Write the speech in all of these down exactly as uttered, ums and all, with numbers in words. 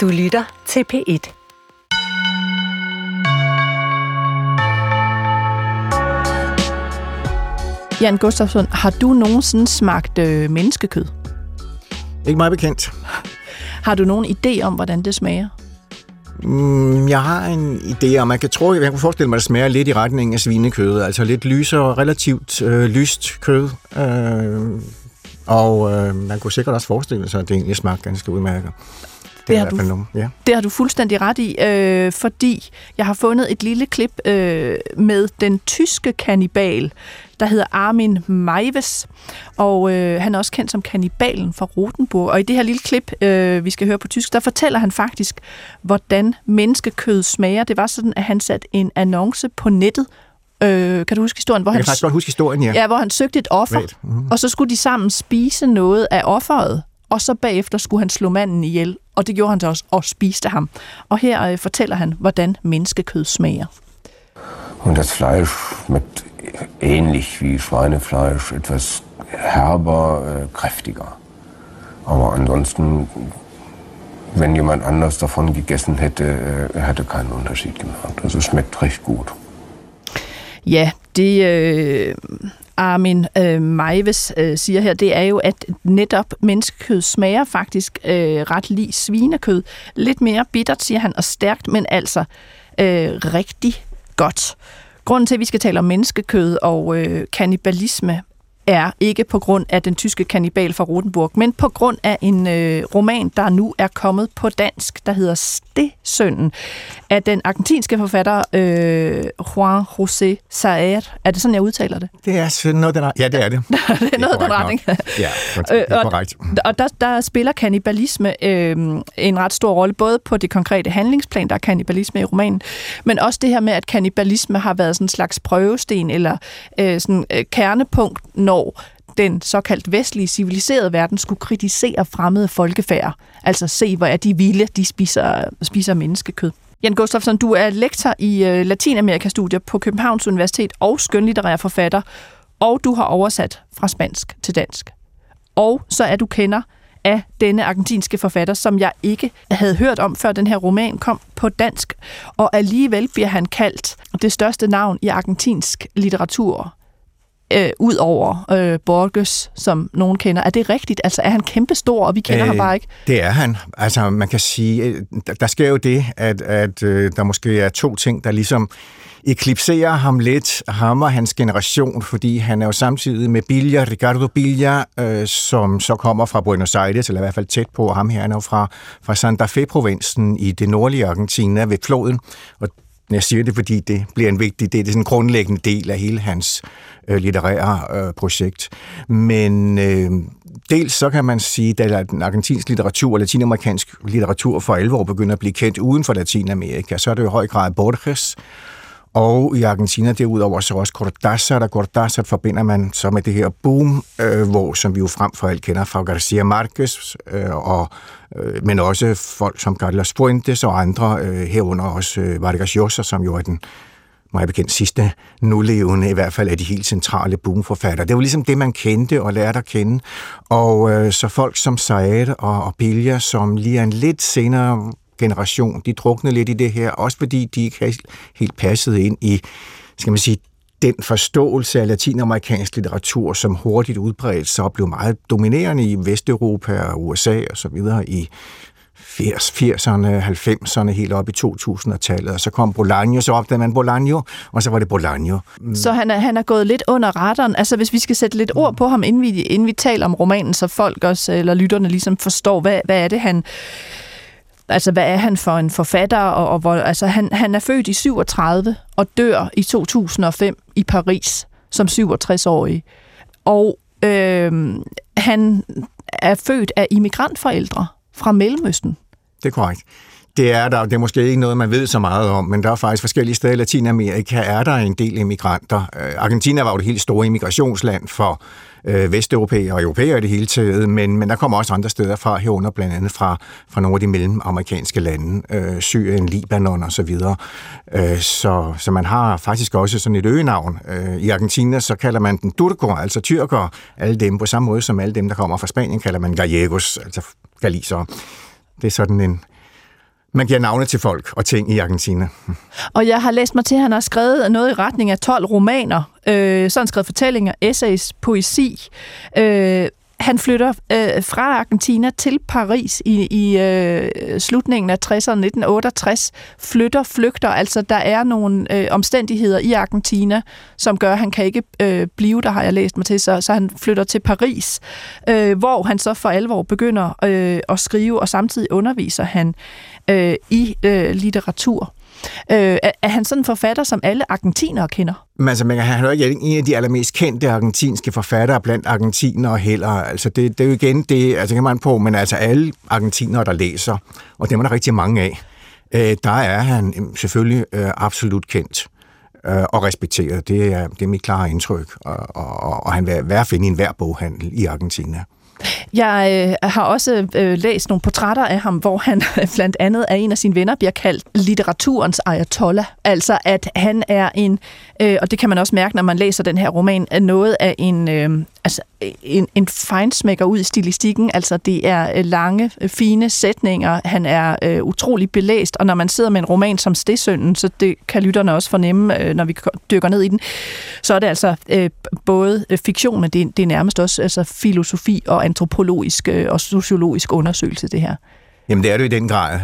Du lytter til P et. Jan Gustafsson, har du nogensinde smagt øh, menneskekød? Ikke meget bekendt. Har du nogen idé om, hvordan det smager? Mm, jeg har en idé om, jeg kan tro, jeg kunne forestille mig, at det smager lidt i retningen af svinekød. Altså lidt lysere, relativt øh, lyst kød. Øh, og øh, man kunne sikkert også forestille sig, at det egentlig smagte ganske udmærket. Det har, du, ja. det har du fuldstændig ret i, øh, fordi jeg har fundet et lille klip øh, med den tyske kannibal, der hedder Armin Meiwes, og øh, han er også kendt som kannibalen fra Rotenburg. Og i det her lille klip, øh, vi skal høre på tysk, der fortæller han faktisk, hvordan menneskekød smager. Det var sådan, at han satte en annonce på nettet. Øh, kan du huske historien? Hvor jeg han, kan faktisk godt huske historien, ja. Ja, hvor han søgte et offer, mm-hmm. og så skulle de sammen spise noget af offeret. Og så bagefter skulle han slå manden ihjel, og det gjorde han så også, og spiste ham. Og her øh, fortæller han, hvordan menneskekød smager. Und das Fleisch schmeckt ähnlich wie Schweinefleisch, etwas herber, äh, kräftiger. Aber ansonsten, wenn jemand anders davon gegessen hätte, äh, hätte keinen Unterschied gemacht. Also es schmeckt recht gut. Ja, det... Øh... Armin øh, Meiwes øh, siger her, det er jo, at netop menneskekød smager faktisk øh, ret lig svinekød. Lidt mere bittert, siger han, og stærkt, men altså øh, rigtig godt. Grunden til, at vi skal tale om menneskekød og øh, kannibalisme, er ikke på grund af den tyske kannibal fra Rotenburg, men på grund af en øh, roman, der nu er kommet på dansk, der hedder Stedsønnen, af den argentinske forfatter øh, Juan José Saad. Er det sådan, jeg udtaler det? Det er sådan noget, den retning. Ja, det er det. det er det noget, den retning. Ja, det er korrekt. og og der, der spiller kannibalisme øh, en ret stor rolle, både på det konkrete handlingsplan, der er kannibalisme i romanen, men også det her med, at kannibalisme har været sådan en slags prøvesten, eller øh, sådan øh, kernepunkt, når den såkaldt vestlige civiliserede verden skulle kritisere fremmede folkefærd. Altså se, hvor er de vilde, de spiser, spiser menneskekød. Jan Gustafsson, du er lektor i Latinamerikastudier på Københavns Universitet og skønlitterær forfatter, og du har oversat fra spansk til dansk. Og så er du kender af denne argentinske forfatter, som jeg ikke havde hørt om, før den her roman kom på dansk, og alligevel bliver han kaldt det største navn i argentinsk litteratur. Øh, ud over øh, Borges, som nogen kender. Er det rigtigt? Altså, er han kæmpestor, og vi kender øh, ham bare ikke? Det er han. Altså, man kan sige, der, der sker jo det, at, at øh, der måske er to ting, der ligesom eklipserer ham lidt, hammer hans generation, fordi han er jo samtidig med Bilja, Ricardo Piglia, øh, som så kommer fra Buenos Aires, eller i hvert fald tæt på, og ham her er jo fra, fra Santa Fe-provinsen i det nordlige Argentina ved floden, og jeg siger det, fordi det bliver en vigtig del, det er en grundlæggende del af hele hans øh, litterære øh, projekt. Men øh, dels så kan man sige, da den argentinske litteratur og latinamerikansk litteratur for alvor begynder at blive kendt uden for Latinamerika, så er det jo i høj grad Borges. Og i Argentina derudover så også Cortázar, og Cortázar forbinder man så med det her boom, øh, hvor, som vi jo frem for alt kender fra García Márquez, øh, og, øh, men også folk som Carlos Fuentes og andre, øh, herunder også øh, Vargas Llosa, som jo er den meget bekendt sidste nulevende, i hvert fald af de helt centrale boomforfattere. Det var ligesom det, man kendte og lærte at kende. Og øh, så folk som Saad og, og Piglia, som lige er en lidt senere generation, de druknede lidt i det her, også fordi de ikke helt passede ind i, skal man sige, den forståelse af latinamerikansk litteratur, som hurtigt udbredte sig og blev meget dominerende i Vesteuropa og U S A og så videre i firserne, halvfemserne, helt op i to tusind-tallet, og så kom Bolaño, så opdagede man Bolaño, og så var det Bolaño. Så han er, han er gået lidt under radaren. Altså, hvis vi skal sætte lidt ord på ham, inden vi, inden vi taler om romanen, så folk også, eller lytterne ligesom forstår, hvad, hvad er det, han... Altså, hvad er han for en forfatter? Og, og hvor, altså, han, han er født i syvogtredive og dør i to tusind og fem i Paris som syvogtres-årig. Og øh, han er født af immigrantforældre fra Mellemøsten. Det er korrekt. Det er der, det er måske ikke noget, man ved så meget om, men der er faktisk forskellige steder i Latinamerika, er der en del immigranter. Argentina var jo det helt store immigrationsland for øh, vesteuropæere og europæere i det hele taget, men, men der kommer også andre steder fra, herunder blandt andet fra, fra nogle af de mellemamerikanske lande, øh, Syrien, Libanon og så videre. Øh, så, så man har faktisk også sådan et øgenavn. Øh, I Argentina så kalder man den turco, altså tyrker, alle dem på samme måde som alle dem, der kommer fra Spanien, kalder man gallegos, altså gallisere. Det er sådan en Man giver navne til folk og ting i Argentina. Og jeg har læst mig til, at han har skrevet noget i retning af tolv romaner. Øh, sådan skrevet fortællinger, essays, poesi. Øh, han flytter øh, fra Argentina til Paris i, i øh, slutningen af tresserne, nitten otteogtres. Flytter, flygter. Altså, der er nogle øh, omstændigheder i Argentina, som gør, at han kan ikke øh, blive der, har jeg læst mig til. Så, så han flytter til Paris, øh, hvor han så for alvor begynder øh, at skrive, og samtidig underviser han Øh, i øh, litteratur. Øh, er, er han sådan en forfatter, som alle argentinere kender? Men altså, man kan, han er ikke en af de allermest kendte argentinske forfattere blandt argentinere heller. Altså, det, det er jo igen det, altså kan man på, men altså alle argentinere, der læser, og dem er der rigtig mange af, øh, der er han selvfølgelig øh, absolut kendt øh, og respekteret. Det er, det er mit klare indtryk, og, og, og han vil være at finde i enhver boghandel i Argentina. Jeg øh, har også øh, læst nogle portrætter af ham, hvor han blandt andet af en af sine venner bliver kaldt litteraturens ayatollah. Altså at han er en, øh, og det kan man også mærke, når man læser den her roman, noget af en, øh, altså, en, en feinsmækker ud i stilistikken. Altså det er lange, fine sætninger. Han er øh, utrolig belæst, og når man sidder med en roman som Stedsønnen, så det kan lytterne også fornemme, øh, når vi dykker ned i den, så er det altså øh, både fiktion, men det, det er nærmest også altså, filosofi og antropologisk og sociologisk undersøgelse, det her. Jamen, det er det i den grad,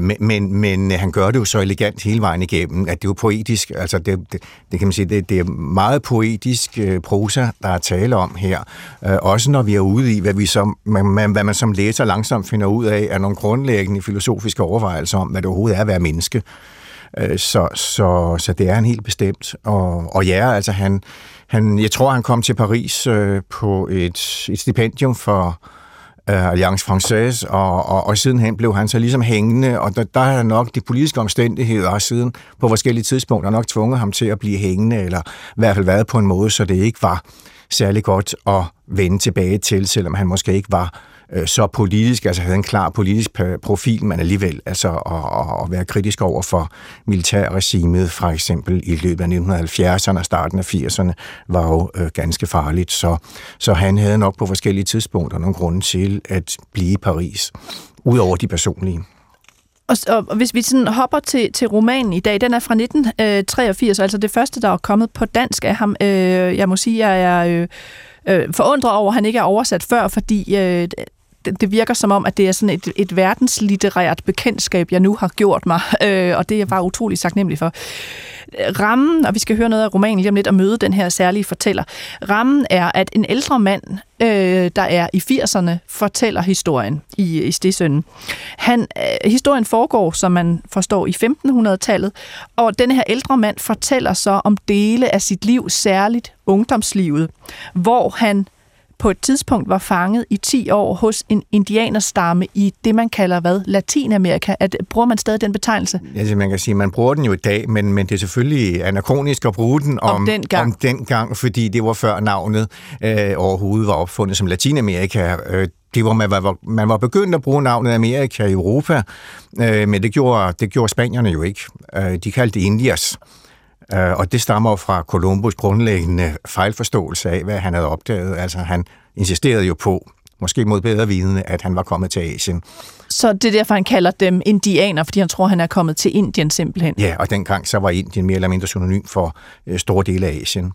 men, men, men han gør det jo så elegant hele vejen igennem, at det er jo poetisk, altså det, det, det kan man sige, det, det er meget poetisk prosa, der er tale om her, også når vi er ude i, hvad, vi som, man, hvad man som læser langsomt finder ud af, er nogle grundlæggende filosofiske overvejelser om, hvad det overhovedet er at være menneske. Så, så, så det er han helt bestemt. Og, og ja, altså han, han, jeg tror, han kom til Paris øh, på et, et stipendium for øh, Alliance française, og, og, og sidenhen blev han så ligesom hængende, og der, der er nok de politiske omstændigheder siden på forskellige tidspunkter nok tvunget ham til at blive hængende, eller i hvert fald været på en måde, så det ikke var særlig godt at vende tilbage til, selvom han måske ikke var så politisk, altså havde en klar politisk profil, men alligevel altså at, at være kritisk over for militærregimet, for eksempel i løbet af nitten halvfjerdserne og starten af firserne, var jo øh, ganske farligt. Så, så han havde nok på forskellige tidspunkter nogle grunde til at blive i Paris, udover de personlige. Og hvis vi sådan hopper til, til romanen i dag, den er fra nitten treogfirs, altså det første, der er kommet på dansk af ham. Øh, jeg må sige, at jeg er øh, forundret over, at han ikke er oversat før, fordi øh, det, det virker som om, at det er sådan et, et verdenslitterært bekendtskab, jeg nu har gjort mig, øh, og det er jeg bare utrolig taknemmelig for. Rammen, og vi skal høre noget af romanen lige om lidt og møde den her særlige fortæller. Rammen er, at en ældre mand, øh, der er i firserne, fortæller historien i, i Stedsønnen. Han, øh, historien foregår, som man forstår, i femtenhundredetallet, og denne her ældre mand fortæller så om dele af sit liv, særligt ungdomslivet, hvor han på et tidspunkt var fanget i ti år hos en indianerstamme i det, man kalder hvad? Latinamerika. At, bruger man stadig den betegnelse? Altså, man kan sige, man bruger den jo i dag, men, men det er selvfølgelig anachronisk at bruge den om, om, den gang. om den gang, fordi det var før navnet øh, overhovedet var opfundet som Latinamerika. Øh, det var, man var, man var begyndt at bruge navnet Amerika i Europa, øh, men det gjorde, det gjorde spanierne jo ikke. Øh, de kaldte det Indias. Og det stammer fra Columbus' grundlæggende fejlforståelse af, hvad han havde opdaget. Altså, han insisterede jo på, måske mod bedre vidende, at han var kommet til Asien. Så det er derfor, han kalder dem indianer, fordi han tror, han er kommet til Indien simpelthen. Ja, og dengang så var Indien mere eller mindre synonym for øh, store dele af Asien.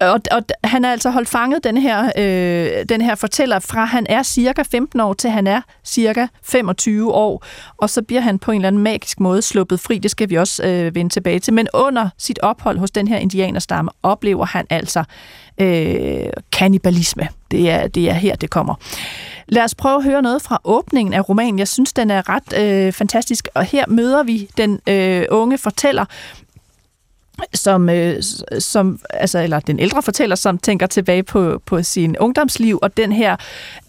Og, og han er altså holdt fanget, den her, øh, den her fortæller, fra han er cirka femten år til han er cirka femogtyve år, og så bliver han på en eller anden magisk måde sluppet fri, det skal vi også øh, vende tilbage til. Men under sit ophold hos den her indianerstamme oplever han altså øh, kannibalisme. Det er, det er her, det kommer. Lad os prøve at høre noget fra åbningen af romanen. Jeg synes, den er ret øh, fantastisk. Og her møder vi den øh, unge fortæller, som, øh, som, altså, eller den ældre fortæller, som tænker tilbage på, på sin ungdomsliv, og den her,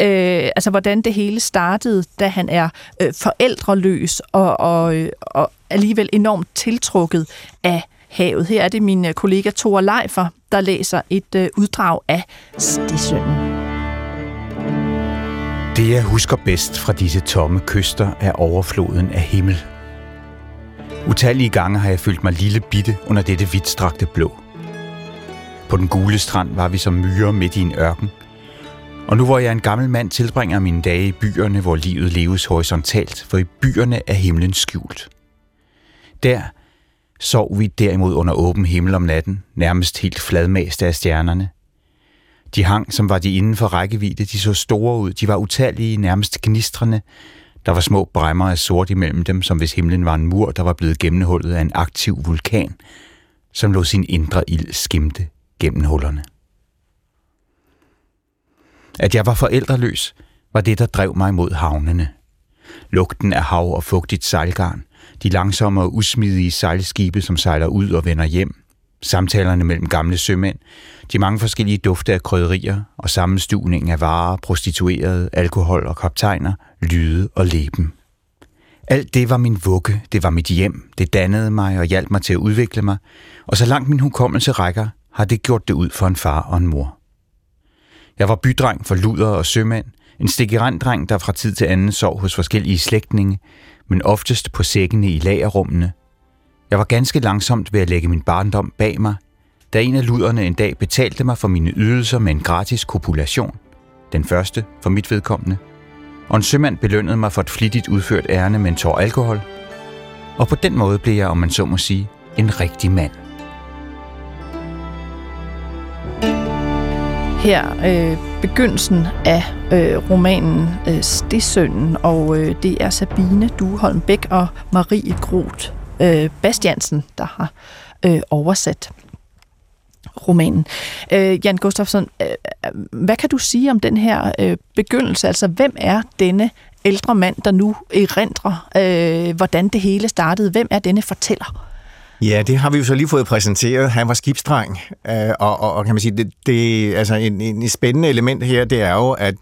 øh, altså hvordan det hele startede, da han er øh, forældreløs og, og, og alligevel enormt tiltrukket af havet. Her er det min kollega Tore Leifer, der læser et øh, uddrag af Stedsønnen. Det, jeg husker bedst fra disse tomme kyster, er overfloden af himmel. Utallige gange har jeg følt mig lille bitte under dette vidtstrakte blå. På den gule strand var vi som myrer midt i en ørken, Og nu hvor jeg er en gammel mand, tilbringer mine dage i byerne, hvor livet leves horisontalt, for i byerne er himlen skjult. Der sov vi derimod under åben himmel om natten, nærmest helt fladmast af stjernerne. De hang, som var de inden for rækkevidde, de så store ud, de var utallige, nærmest gnistrende. Der var små bræmmer af sort imellem dem, som hvis himlen var en mur, der var blevet gennemhullet af en aktiv vulkan, som lod sin indre ild skimte gennem hullerne. At jeg var forældreløs, var det, der drev mig mod havnene. Lugten af hav og fugtigt sejlgarn, de langsomme og usmidige sejlskibe, som sejler ud og vender hjem, samtalerne mellem gamle sømænd, de mange forskellige dufte af krydderier og sammenstuvningen af varer, prostituerede, alkohol og kaptajner, lyde og leben. Alt det var min vugge, det var mit hjem, det dannede mig og hjalp mig til at udvikle mig, og så langt min hukommelse rækker, har det gjort det ud for en far og en mor. Jeg var bydreng for ludere og sømænd, en stikiranddreng, der fra tid til anden sov hos forskellige slægtninge, men oftest på sækkene i lagerrummene. Jeg var ganske langsomt ved at lægge min barndom bag mig, da en af luderne en dag betalte mig for mine ydelser med en gratis kopulation, den første for mit vedkommende, og en sømand belønnede mig for et flittigt udført ærne med en tår alkohol, og på den måde blev jeg, om man så må sige, en rigtig mand. Her øh, begyndelsen af øh, romanen øh, Stesønnen, og øh, det er Sabine Dueholm Bæk og Marie Groth øh, Bastiansen, der har øh, oversat romanen. Øh, Jan Gustafsson, øh, hvad kan du sige om den her øh, begyndelse? Altså, hvem er denne ældre mand, der nu erindrer, øh, hvordan det hele startede? Hvem er denne fortæller? Ja, det har vi jo så lige fået præsenteret. Han var skibsdreng, og, og, og kan man sige, det, det altså en, en spændende element her, det er jo, at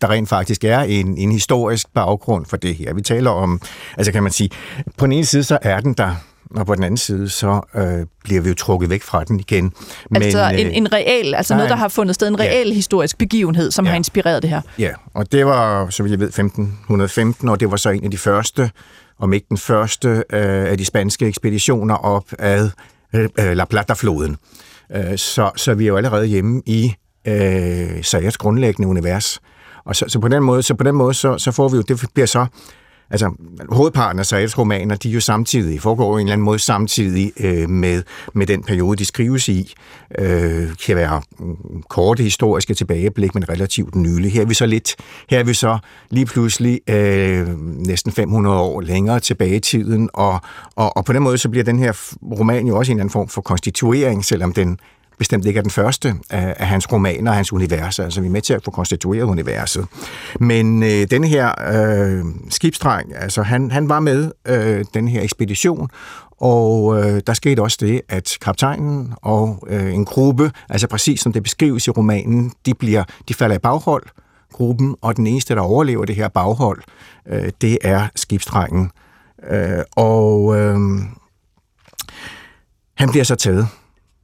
der rent faktisk er en, en historisk baggrund for det her. Vi taler om, altså kan man sige, på den ene side så er den der, og på den anden side så øh, bliver vi jo trukket væk fra den igen. Men, altså en, en reel, altså nej, noget, der har fundet sted, en reel ja. historisk begivenhed, som ja. har inspireret det her. Ja, og det var, så vidt jeg ved, femten femten, og det var så en af de første, om ikke den første øh, af de spanske ekspeditioner op ad øh, La Plata-floden. Øh, så, så vi er jo allerede hjemme i øh, Saads grundlæggende univers. Og så, så på den måde, så, på den måde så, så får vi jo, det bliver så, altså hovedparten af Saads romaner, de jo samtidig, foregår jo en eller anden måde samtidig øh, med, med den periode, de skrives i. Øh, kan være korte historiske tilbageblik, men relativt nylig. Her er vi så lidt, her er vi så lige pludselig øh, næsten fem hundrede år længere tilbage i tiden, og, og, og på den måde så bliver den her roman jo også en eller anden form for konstituering, selvom den bestemt ikke er den første af, af hans romaner og hans universer. Altså, vi er med til at få konstitueret universet. Men øh, den her øh, skibsdreng, altså, han, han var med øh, den her ekspedition, og øh, der skete også det, at kaptajnen og øh, en gruppe, altså præcis som det beskrives i romanen, de, bliver, de falder i baghold, gruppen, og den eneste, der overlever det her baghold, øh, det er skibsdrengen. Øh, og øh, han bliver så taget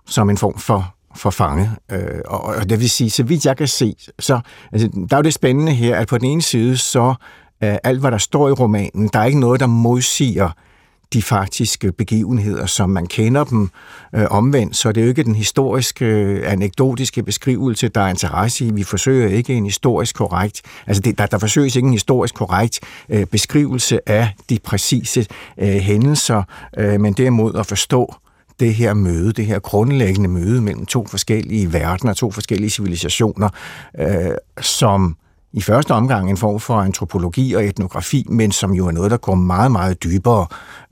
som en form for, for fange. Øh, og, og det vil sige, så vidt jeg kan se, så altså, der er jo det spændende her, at på den ene side, så øh, alt, hvad der står i romanen, der er ikke noget, der modsiger de faktiske begivenheder, som man kender dem øh, omvendt. Så det er jo ikke den historiske, anekdotiske beskrivelse, der er interesse i. Vi forsøger ikke en historisk korrekt, altså det, der, der forsøges ikke en historisk korrekt øh, beskrivelse af de præcise øh, hændelser, øh, men derimod at forstå det her møde, det her grundlæggende møde mellem to forskellige verdener, to forskellige civilisationer, øh, som i første omgang en form for antropologi og etnografi, men som jo er noget, der går meget, meget dybere,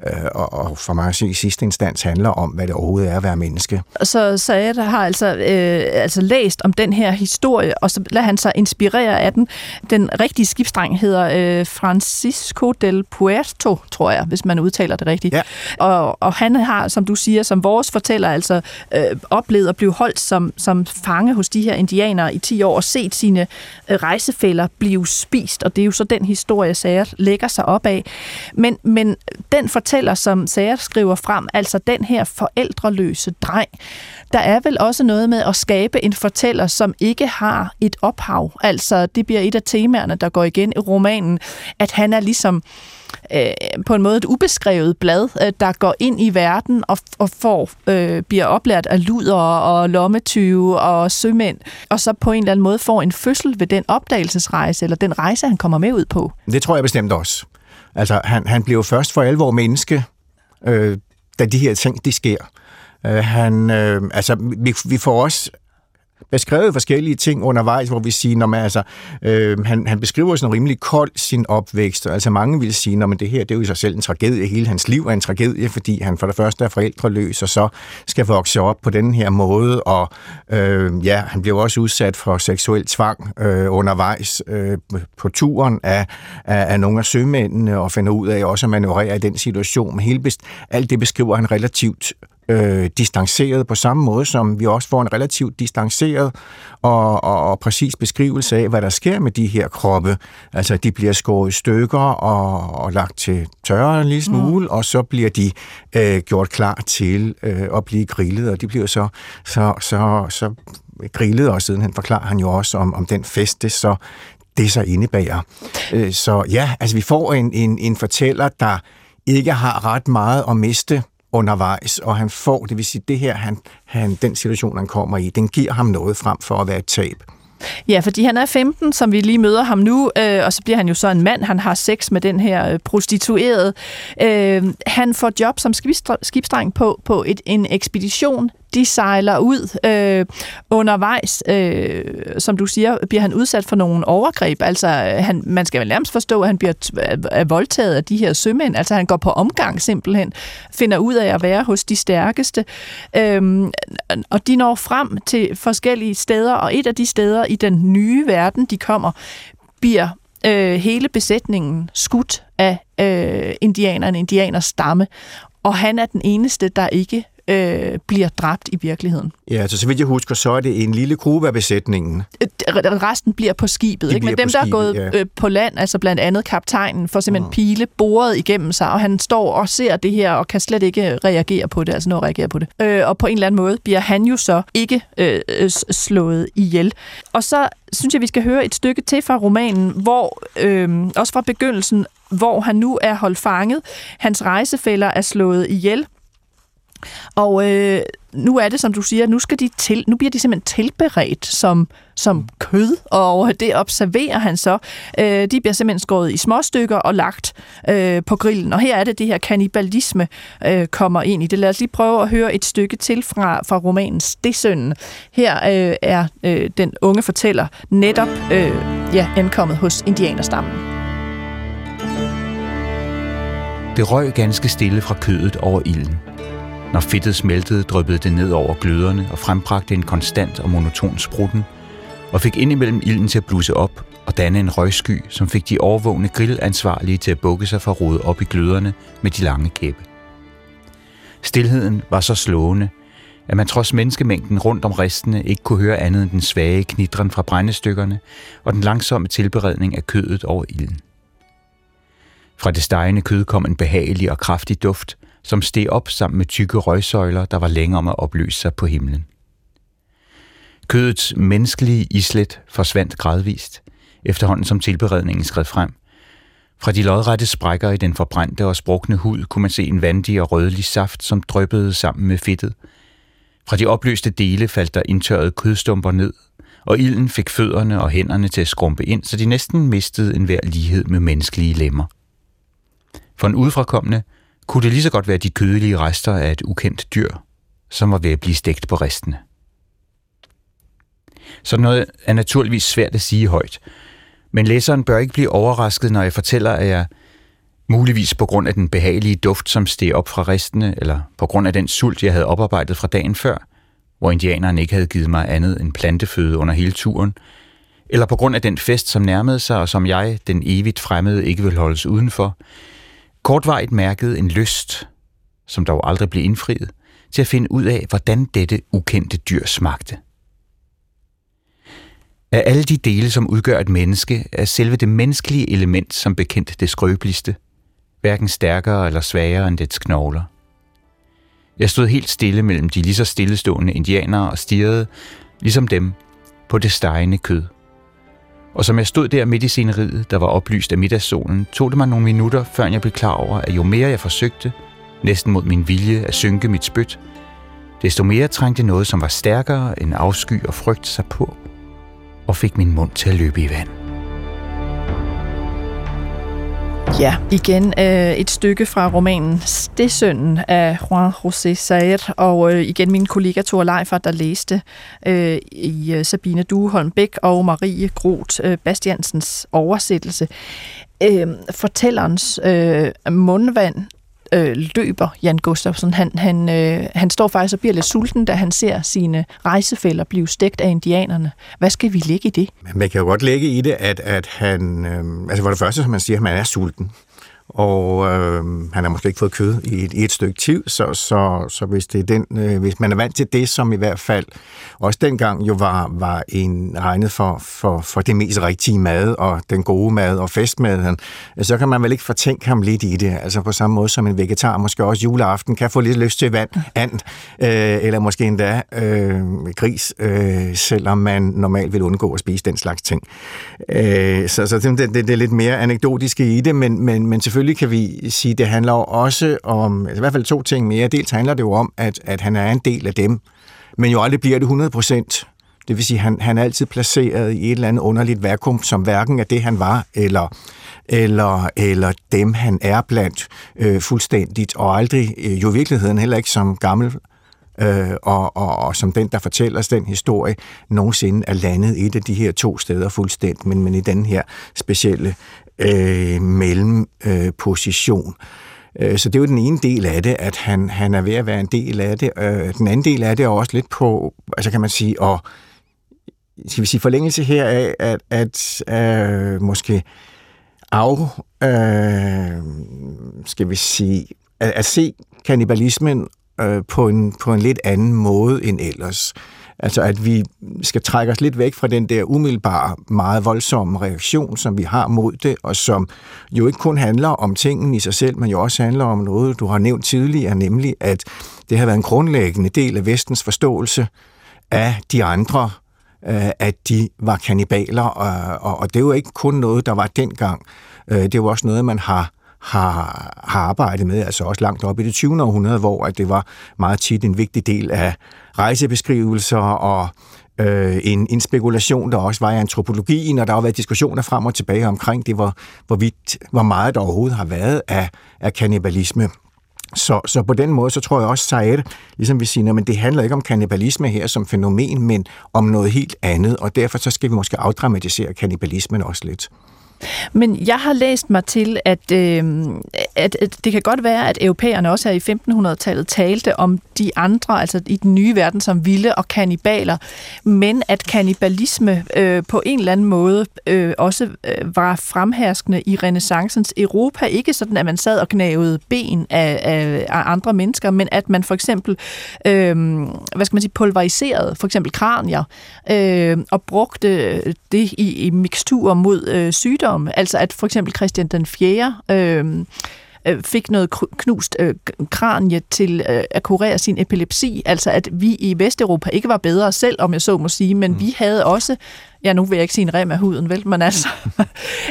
øh, og, og for mig at se i sidste instans handler om, hvad det overhovedet er at være menneske. Så Saad har altså, øh, altså læst om den her historie, og så lader han sig inspirere af den. Den rigtige skibsdreng hedder øh, Francisco del Puerto, tror jeg, hvis man udtaler det rigtigt. Ja. Og, og han har, som du siger, som vores fortæller, altså øh, oplevet at blive holdt som, som fange hos de her indianere i ti år, og set sine øh, rejsefælder blive spist, og det er jo så den historie, Saad lægger sig op af. Men, men den fortæller, som Saad skriver frem, altså den her forældreløse dreng, der er vel også noget med at skabe en fortæller, som ikke har et ophav. Altså, det bliver et af temaerne, der går igen i romanen, at han er ligesom øh, på en måde et ubeskrevet blad, øh, der går ind i verden og, og får, øh, bliver oplært af luder og lommetyve og sømænd, og så på en eller anden måde får en fødsel ved den opdagelsesrejse, eller den rejse, han kommer med ud på. Det tror jeg bestemt også. Altså, han, han bliver jo først for alvor menneske, øh, da de her ting, de sker. Øh, han, øh, altså, vi, vi får også beskrevet forskellige ting undervejs, hvor vi siger, når man, altså, øh, han, han beskriver sådan rimelig kold sin opvækst, altså mange vil sige, når man det her, det er jo i sig selv en tragedie, hele hans liv er en tragedie, fordi han for det første er forældreløs, og så skal vokse op på den her måde, og øh, ja, han bliver også udsat for seksuel tvang øh, undervejs øh, på turen af, af, af nogle af sømændene, og finder ud af også at manøvrere i den situation. Hele best- alt det beskriver han relativt Øh, distanceret på samme måde, som vi også får en relativt distanceret og, og, og præcis beskrivelse af, hvad der sker med de her kroppe. Altså, de bliver skåret i stykker og, og lagt til tørre en lille smule, mm. og så bliver de øh, gjort klar til øh, at blive grillet, og de bliver så, så, så, så grillet, og sidenhen forklarer han jo også om, om den fest, det så, det så indebærer. Øh, så ja, altså, vi får en, en, en fortæller, der ikke har ret meget at miste undervejs, og han får, det vil sige, det her, han, han, den situation, han kommer i, den giver ham noget frem for at være et tab. Ja, fordi han er femten, som vi lige møder ham nu, øh, og så bliver han jo så en mand, han har sex med den her øh, prostituerede. Øh, han får job som skibsdreng på, på et, en ekspedition. De sejler ud øh, undervejs. Øh, som du siger, bliver han udsat for nogle overgreb. Altså, han, man skal vel nærmest forstå, at han bliver t- voldtaget af de her sømænd. Altså, han går på omgang simpelthen. Finder ud af at være hos de stærkeste. Øh, og de når frem til forskellige steder, og et af de steder i den nye verden, de kommer, bliver øh, hele besætningen skudt af øh, indianer, en indianers stamme. Og han er den eneste, der ikke Øh, bliver dræbt i virkeligheden. Ja, altså så vidt jeg husker, så er det en lille gruppe af besætningen. Resten bliver på skibet, de ikke? Men dem, der skibet, er gået ja. øh, på land, altså blandt andet kaptajnen, får simpelthen mm. pile boret igennem sig, og han står og ser det her, og kan slet ikke reagere på det, altså når reagere på det. Øh, og på en eller anden måde bliver han jo så ikke øh, slået ihjel. Og så synes jeg, vi skal høre et stykke til fra romanen, hvor, øh, også fra begyndelsen, hvor han nu er holdt fanget, hans rejsefæller er slået ihjel, og øh, nu er det, som du siger, nu, skal de til, nu bliver de simpelthen tilberedt som, som kød, og det observerer han så. Øh, de bliver simpelthen skåret i små stykker og lagt øh, på grillen. Og her er det, det her kannibalisme øh, kommer ind i det. Lad os lige prøve at høre et stykke til fra, fra romanen Stedsønnen. Her øh, er øh, den unge fortæller netop øh, ja, ankommet hos indianerstammen. Det røg ganske stille fra kødet over ilden. Når fedtet smeltede, dryppede det ned over gløderne og frembragte en konstant og monoton sprutten, og fik indimellem ilden til at blusse op og danne en røgsky, som fik de overvågne grillansvarlige til at bukke sig for at rode op i gløderne med de lange kæppe. Stilheden var så slående, at man trods menneskemængden rundt om ristene ikke kunne høre andet end den svage knitren fra brændestykkerne og den langsomme tilberedning af kødet over ilden. Fra det stegende kød kom en behagelig og kraftig duft, som steg op sammen med tykke røgsøjler, der var længe om at opløse sig på himlen. Kødets menneskelige islet forsvandt gradvist, efterhånden som tilberedningen skred frem. Fra de lodrette sprækker i den forbrændte og sprukne hud kunne man se en vandig og rødlig saft, som dryppede sammen med fedtet. Fra de opløste dele faldt der indtørrede kødstumper ned, og ilden fik fødderne og hænderne til at skrumpe ind, så de næsten mistede enhver lighed med menneskelige lemmer. For en udefrakommende kunne det lige så godt være de kødelige rester af et ukendt dyr, som var ved at blive stegt på ristene. Sådan noget er naturligvis svært at sige højt, men læseren bør ikke blive overrasket, når jeg fortæller, at jeg, muligvis på grund af den behagelige duft, som steg op fra ristene, eller på grund af den sult, jeg havde oparbejdet fra dagen før, hvor indianerne ikke havde givet mig andet end planteføde under hele turen, eller på grund af den fest, som nærmede sig, og som jeg, den evigt fremmede, ikke ville holdes udenfor, kortvarigt mærkede en lyst, som dog aldrig blev indfriet, til at finde ud af, hvordan dette ukendte dyr smagte. Af alle de dele, som udgør et menneske, er selve det menneskelige element som bekendt det skrøbeligste, hverken stærkere eller svagere end dets knogler. Jeg stod helt stille mellem de lige så stillestående indianere og stirrede, ligesom dem, på det stegende kød. Og som jeg stod der midt i sceneriet, der var oplyst af middagssolen, tog det mig nogle minutter, før jeg blev klar over, at jo mere jeg forsøgte, næsten mod min vilje at synke mit spyt, desto mere trængte noget, som var stærkere end afsky og frygt sig på, og fik min mund til at løbe i vand. Ja, igen øh, et stykke fra romanen Stedsønnen af Juan José Saad, og øh, igen min kollega Tore Leifer, der læste øh, i Sabine Dueholm Bæk og Marie Groth øh, Bastiansens oversættelse. Øh, fortællerens øh, mundvand øh, løber, Jan Gustafsson. Han, han, øh, han står faktisk og bliver lidt sulten, da han ser sine rejsefæller blive stegt af indianerne. Hvad skal vi lægge i det? Man kan jo godt lægge i det, at, at han... Øh, altså for det første, som man siger, at man er sulten. Og øh, han har måske ikke fået kød i et, i et stykke tid, så, så, så hvis, det er den, øh, hvis man er vant til det, som i hvert fald også dengang jo var, var en regnet for, for, for det mest rigtige mad, og den gode mad og festmaden, så kan man vel ikke fortænke ham lidt i det. Altså på samme måde som en vegetar, måske også juleaften, kan få lidt lyst til vand, and, øh, eller måske endda øh, gris, øh, selvom man normalt vil undgå at spise den slags ting. Øh, så så det, det, det er lidt mere anekdotiske i det, men, men, men selvfølgelig kan vi sige, at det handler også om, altså i hvert fald to ting mere. Dels handler det jo om, at, at han er en del af dem, men jo aldrig bliver det hundrede procent. Det vil sige, at han, han er altid placeret i et eller andet underligt vakuum, som hverken er det, han var, eller, eller, eller dem, han er blandt øh, fuldstændigt, og aldrig øh, jo i virkeligheden heller ikke som gammel, øh, og, og, og som den, der fortæller os den historie, nogensinde er landet i et af de her to steder fuldstændigt, men, men i den her specielle Øh, mellemposition. Øh, øh, så det er jo den ene del af det, at han, han er ved at være en del af det. Øh, den anden del af det er også lidt på, altså kan man sige, og skal vi sige forlængelse her af, at, at øh, måske af, øh, skal vi sige, at, at se kannibalismen øh, på, en, på en lidt anden måde end ellers. Altså, at vi skal trække os lidt væk fra den der umiddelbare, meget voldsomme reaktion, som vi har mod det, og som jo ikke kun handler om tingen i sig selv, men jo også handler om noget, du har nævnt tidligere, nemlig at det har været en grundlæggende del af Vestens forståelse af de andre, at de var kannibaler, og det er jo ikke kun noget, der var dengang. Det er jo også noget, man har har, har arbejdet med, altså også langt op i det tyvende århundrede, hvor at det var meget tit en vigtig del af rejsebeskrivelser og øh, en, en spekulation, der også var i antropologien, og der har været diskussioner frem og tilbage omkring det, hvor, hvor, vidt, hvor meget der overhovedet har været af, af kannibalisme. Så, så på den måde, så tror jeg også, Saad, ligesom vi siger, men det handler ikke om kannibalisme her som fænomen, men om noget helt andet, og derfor så skal vi måske afdramatisere kannibalismen også lidt. Men jeg har læst mig til, at, øh, at, at det kan godt være, at europæerne også her i femtenhundredetallet talte om de andre, altså i den nye verden, som vilde og kannibaler, men at kannibalisme øh, på en eller anden måde øh, også øh, var fremherskende i renæssancens Europa. Ikke sådan, at man sad og gnavede ben af, af, af andre mennesker, men at man for eksempel øh, hvad skal man sige, pulveriserede for eksempel kranier øh, og brugte det i, i miksturer mod øh, sygdom. Altså at for eksempel Christian den fjerde øh, fik noget knust øh, kranie til øh, at kurere sin epilepsi. Altså at vi i Vesteuropa ikke var bedre selv, om jeg så må sige, men mm. vi havde også, ja nu vil jeg ikke sige en rem af huden, vel, men altså,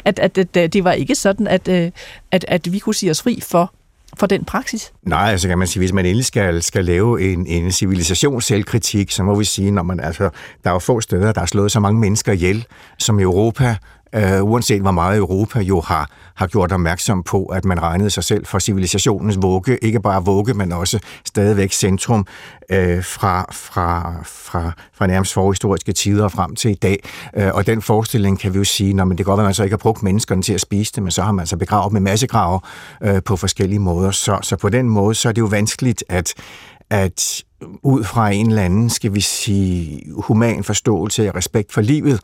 at, at, at, at det var ikke sådan, at, at, at vi kunne sige os fri for for den praksis? Nej, altså kan man sige, hvis man endelig skal, skal lave en, en civilisationsselvkritik, så må vi sige, når man, altså, der er jo få steder, der er slået så mange mennesker ihjel, som i Europa, øh, uanset hvor meget Europa jo har, har gjort opmærksom på, at man regnede sig selv for civilisationens vugge, ikke bare vugge, men også stadigvæk centrum øh, fra, fra, fra, fra nærmest forhistoriske tider og frem til i dag. Øh, og den forestilling kan vi jo sige, når man, det kan godt være, at man så ikke har brugt menneskerne til at spise det, men så har man så begravet med massegrave øh, på forskellige måder. Så, så på den måde, så er det jo vanskeligt at, at ud fra en eller anden, skal vi sige, human forståelse og respekt for livet,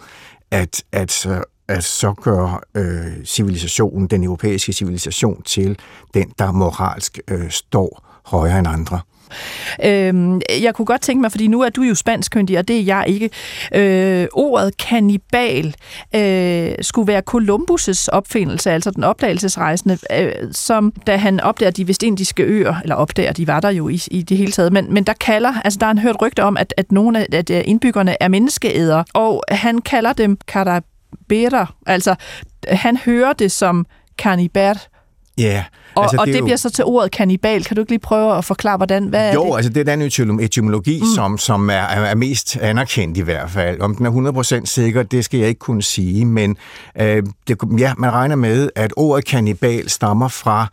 at, at, at så gør øh, civilisationen, den europæiske civilisation, til den, der moralsk øh, står højere end andre. Øhm, jeg kunne godt tænke mig, fordi nu er du jo spanskkyndig, og det er jeg ikke. Øh, ordet kannibal øh, skulle være Columbus' opfindelse, altså den opdagelsesrejsende, øh, som da han opdager de vestindiske øer, eller opdager, de var der jo i, i det hele taget, men, men der kalder, altså der er en hørt rygte om, at, at nogle af at indbyggerne er menneskeædere, og han kalder dem carab bitter. Altså, han hører det som kanibat. Ja. Yeah. Og, altså, og det, det bliver jo... så til ordet kanibal. Kan du ikke lige prøve at forklare, hvordan? Hvad jo, er det? altså det er den etymologi, mm. som, som er, er mest anerkendt i hvert fald. Om den er hundrede procent sikker, det skal jeg ikke kunne sige, men øh, det, ja, man regner med, at ordet kanibal stammer fra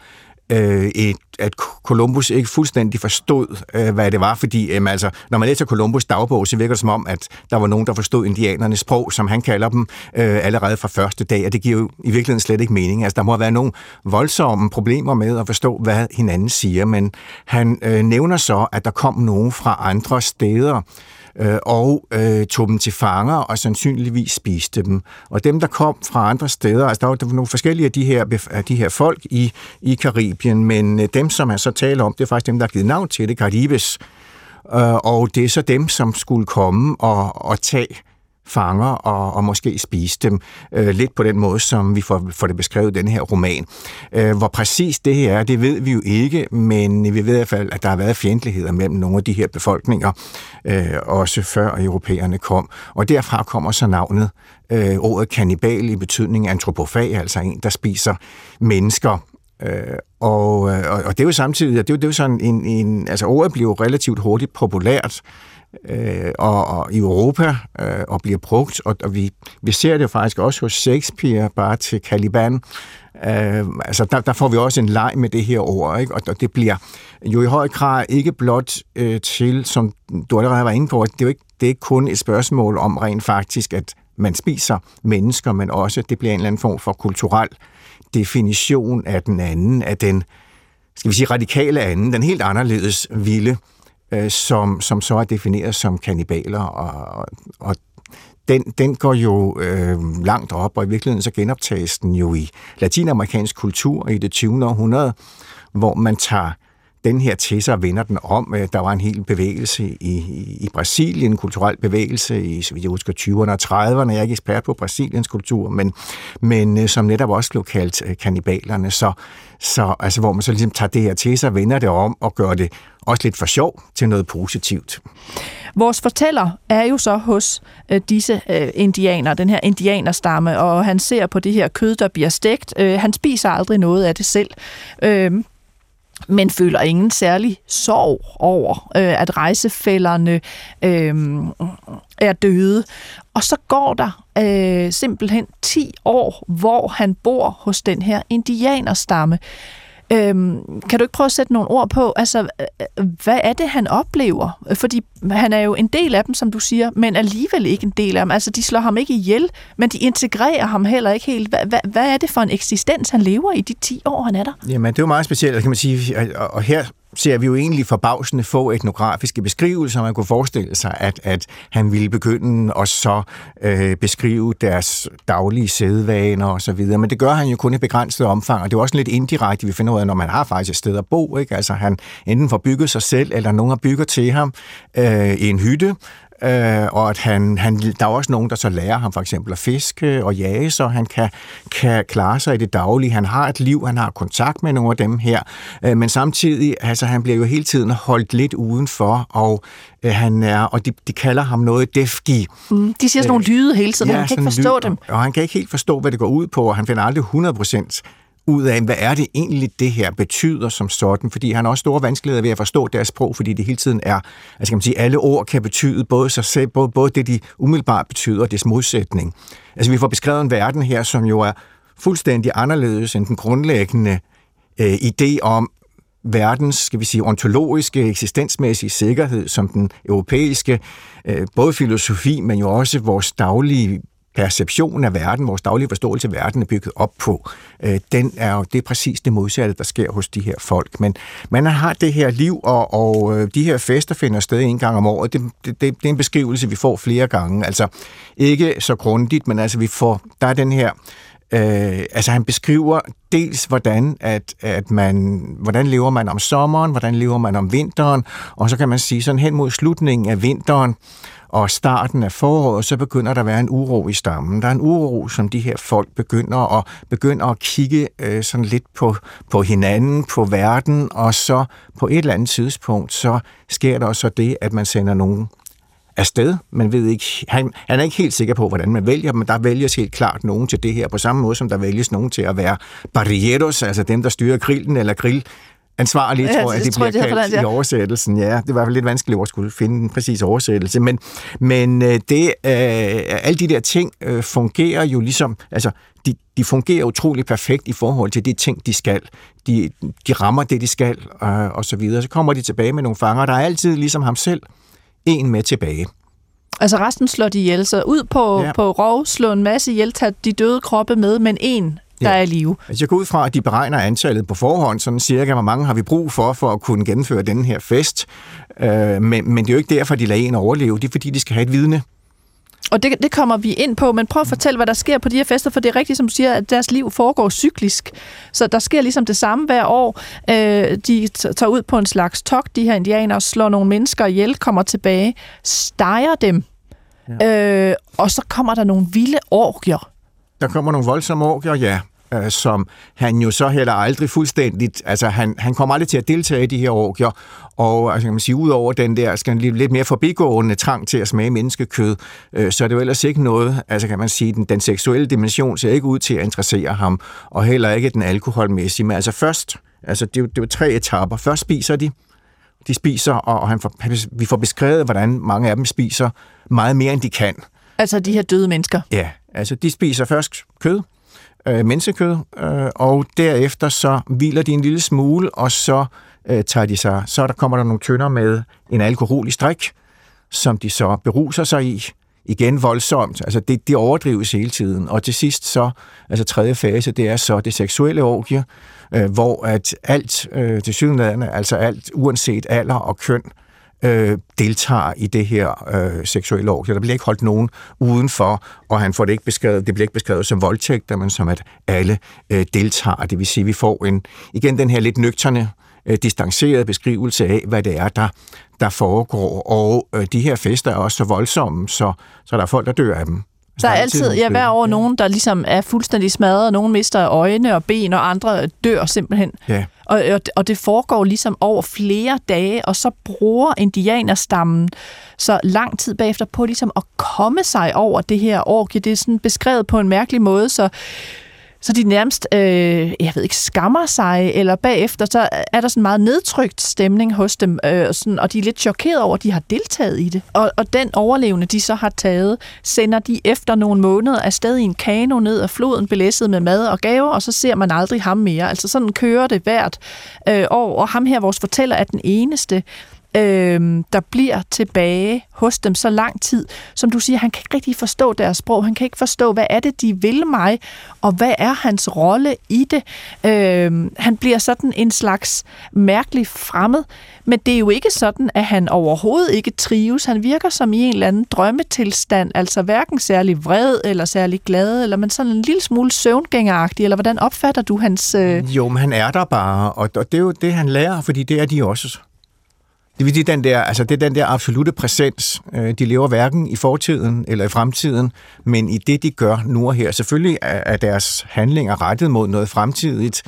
øh, et at Columbus ikke fuldstændig forstod, øh, hvad det var, fordi øh, altså, når man læser Columbus' dagbog, så virker det som om, at der var nogen, der forstod indianernes sprog, som han kalder dem, øh, allerede fra første dag, og det giver jo i virkeligheden slet ikke mening. Altså, der må have været nogle voldsomme problemer med at forstå, hvad hinanden siger, men han øh, nævner så, at der kom nogen fra andre steder, øh, og øh, tog dem til fanger, og sandsynligvis spiste dem. Og dem, der kom fra andre steder, altså, der var, der var nogle forskellige af de her, af de her folk i, i Karibien, men øh, dem Dem, som man så taler om, det er faktisk dem, der har givet navn til det, Caribes. Og det er så dem, som skulle komme og, og tage fanger og, og måske spise dem. Lidt på den måde, som vi får, får det beskrevet i den her roman. Hvor præcis det her er, det ved vi jo ikke, men vi ved i hvert fald, at der har været fjendtligheder mellem nogle af de her befolkninger, også før europæerne kom. Og derfra kommer så navnet, ordet kannibal i betydning antropofag, altså en, der spiser mennesker. Øh, og, og, og det er jo samtidig, det er jo, det er jo sådan en, en, altså ordet bliver jo relativt hurtigt populært øh, og, og i Europa øh, og bliver brugt, og, og vi, vi ser det jo faktisk også hos Shakespeare, bare til Caliban. Øh, altså der, der får vi også en leg med det her ord, ikke? Og, og det bliver jo i høj grad ikke blot øh, til, som du allerede var inde på, det er jo ikke, det er ikke kun et spørgsmål om rent faktisk, at man spiser mennesker, men også, det bliver en eller anden form for kulturel definition af den anden, af den, skal vi sige, radikale anden, den helt anderledes vilde, øh, som, som så er defineret som kannibaler, og, og den, den går jo øh, langt op, og i virkeligheden så genoptages den jo i latinamerikansk kultur i det tyvende århundrede, hvor man tager den her til sig og vender den om. Der var en hel bevægelse i, i, i Brasilien, en kulturel bevægelse i, så vidt jeg husker, tyverne og trediverne. Jeg er ikke ekspert på Brasiliens kultur, men, men som netop også blev kaldt kannibalerne. Så, så, altså, hvor man så ligesom tager det her til sig og vender det om og gør det også lidt for sjov til noget positivt. Vores fortæller er jo så hos øh, disse øh, indianer, den her indianerstamme, og han ser på det her kød, der bliver stegt. Øh, han spiser aldrig noget af det selv. Øh, men føler ingen særlig sorg over, øh, at rejsefællerne øh, er døde. Og så går der øh, simpelthen ti år, hvor han bor hos den her indianerstamme. Øh, kan du ikke prøve at sætte nogle ord på, altså, hvad er det, han oplever? Fordi han er jo en del af dem, som du siger, men alligevel ikke en del af dem. Altså, de slår ham ikke ihjel, men de integrerer ham heller ikke helt. Hvad, hvad, hvad er det for en eksistens, han lever i de ti år, han er der? Jamen, det er jo meget specielt, kan man sige, og, og her ser vi jo egentlig forbavsende få etnografiske beskrivelser, man kunne forestille sig, at, at han ville begynde at så øh, beskrive deres daglige sædvaner og så videre. Men det gør han jo kun i begrænset omfang, og det er også lidt indirekte, vi finder ud af, når man har faktisk et sted at bo, ikke? Altså, han enten får bygget sig selv, eller nogen har bygget til ham øh, i en hytte, øh, og at han, han, der er også nogen, der så lærer ham for eksempel at fiske og jage, så han kan, kan klare sig i det daglige. Han har et liv, han har kontakt med nogle af dem her, øh, men samtidig, altså, han bliver jo hele tiden holdt lidt udenfor, og øh, han er, og de, de kalder ham noget defgi. Mm, de siger sådan nogle lyde hele tiden, ja, han kan ikke forstå lyde, dem. Og han kan ikke helt forstå, hvad det går ud på, og han finder aldrig hundrede procent ud af, hvad er det egentlig, det her betyder som sådan, fordi han har også store vanskeligheder ved at forstå deres sprog, fordi det hele tiden er, altså, kan man sige, alle ord kan betyde både sig selv, både, både det, de umiddelbart betyder, og dets modsætning. Altså, vi får beskrevet en verden her, som jo er fuldstændig anderledes end den grundlæggende øh, idé om verdens, skal vi sige, ontologiske, eksistensmæssige sikkerhed, som den europæiske, øh, både filosofi, men jo også vores daglige perception af verden, vores daglige forståelse af verden er bygget op på. Den er jo, det er præcis det modsatte, der sker hos de her folk. Men man har det her liv, og, og de her fester finder sted en gang om året. Det, det, det er en beskrivelse, vi får flere gange. Altså ikke så grundigt, men altså vi får, der er den her, øh, altså han beskriver dels, hvordan, at, at man, hvordan lever man om sommeren, hvordan lever man om vinteren, og så kan man sige sådan hen mod slutningen af vinteren, og starten af foråret, så begynder der at være en uro i stammen. Der er en uro, som de her folk begynder at, begynder at kigge øh, sådan lidt på, på hinanden, på verden, og så på et eller andet tidspunkt, så sker der også det, at man sender nogen afsted. Man ved ikke, han, han er ikke helt sikker på, hvordan man vælger, men der vælges helt klart nogen til det her, på samme måde som der vælges nogen til at være barrieros, altså dem, der styrer grillen eller grill. Ansvarlige, ja, tror jeg, det, det tror, bliver kaldt det, ja. I oversættelsen. Ja, det er i hvert fald lidt vanskeligt at skulle finde en præcis oversættelse, men, men det, øh, alle de der ting øh, fungerer jo ligesom, altså de, de fungerer utrolig perfekt i forhold til de ting, de skal. De, de rammer det, de skal, øh, og så videre. Så kommer de tilbage med nogle fanger, der er altid ligesom ham selv, en med tilbage. Altså resten slår de ihjel, så ud på, ja. på rov, slår en masse ihjel, tager de døde kroppe med, men en der er i live. Altså jeg går ud fra, at de beregner antallet på forhånd, sådan cirka, hvor mange har vi brug for, for at kunne gennemføre denne her fest. Øh, men, men det er jo ikke derfor, de lader en overleve. Det er, fordi de skal have et vidne. Og det, det kommer vi ind på, men prøv at fortælle, hvad der sker på de her fester, for det er rigtigt, som du siger, at deres liv foregår cyklisk. Så der sker ligesom det samme hver år. Øh, de tager ud på en slags togt, de her indianere, slår nogle mennesker ihjel, kommer tilbage, steger dem, ja. øh, og så kommer der nogle vilde orgier. Der kommer nogle voldsomme orgier, ja, øh, som han jo så heller aldrig fuldstændigt, altså han, han kommer aldrig til at deltage i de her orgier, og altså, kan man sige, ud over den der skal lidt mere forbigående trang til at smage menneskekød, øh, så er det jo ellers ikke noget, altså kan man sige, den, den seksuelle dimension ser ikke ud til at interessere ham, og heller ikke den alkoholmæssige, men altså først, altså det er jo, det er jo tre etaper, først spiser de, de spiser, og han får, vi får beskrevet, hvordan mange af dem spiser meget mere, end de kan. Altså de her døde mennesker? Ja, altså de spiser først kød, øh, menneskekød, øh, og derefter så hviler de en lille smule, og så øh, tager de sig, så der kommer der nogle tønder med en alkoholisk drik, som de så beruser sig i, igen voldsomt, altså det, det overdrives hele tiden, og til sidst så, altså tredje fase, det er så det seksuelle orgie, øh, hvor at alt, øh, til sydenlandene, altså alt, uanset alder og køn, Øh, deltager i det her øh, seksuelle orgie. Der bliver ikke holdt nogen udenfor, og han får det ikke beskrevet, det bliver ikke beskrevet som voldtægter, men som at alle øh, deltager. Det vil sige, at vi får en, igen den her lidt nøgterne, øh, distancerede beskrivelse af, hvad det er, der, der foregår. Og øh, de her fester er også så voldsomme, så, så der er folk, der dør af dem. Der er altid, ja, hver år nogen, der ligesom er fuldstændig smadret, og nogen mister øjne og ben, og andre dør simpelthen. Ja. Og, og det foregår ligesom over flere dage, og så bruger indianerstammen så lang tid bagefter på ligesom at komme sig over det her orgie. Det er sådan beskrevet på en mærkelig måde, så, så de nærmest, øh, jeg ved ikke, skammer sig, eller bagefter, så er der sådan meget nedtrykt stemning hos dem, øh, sådan, og de er lidt chokeret over, at de har deltaget i det. Og, og den overlevende, de så har taget, sender de efter nogle måneder afsted i en kano ned af floden, belæsset med mad og gaver, og så ser man aldrig ham mere. Altså sådan kører det hvert øh, år, og ham her, vores fortæller, er den eneste, øh, der bliver tilbage hos dem så lang tid, som du siger, han kan ikke rigtig forstå deres sprog, han kan ikke forstå, hvad er det, de vil mig, og hvad er hans rolle i det. Øh, han bliver sådan en slags mærkelig fremmed, men det er jo ikke sådan, at han overhovedet ikke trives. Han virker som i en eller anden drømmetilstand, altså hverken særlig vred, eller særlig glad, eller men sådan en lille smule søvngængeragtig, eller hvordan opfatter du hans... Øh... Jo, men han er der bare, og det er jo det, han lærer, fordi det er de også. Det vil sige, den der, altså det er den der absolute præsens. De lever hverken i fortiden eller i fremtiden, men i det, de gør nu og her. Selvfølgelig er deres handlinger rettet mod noget fremtidigt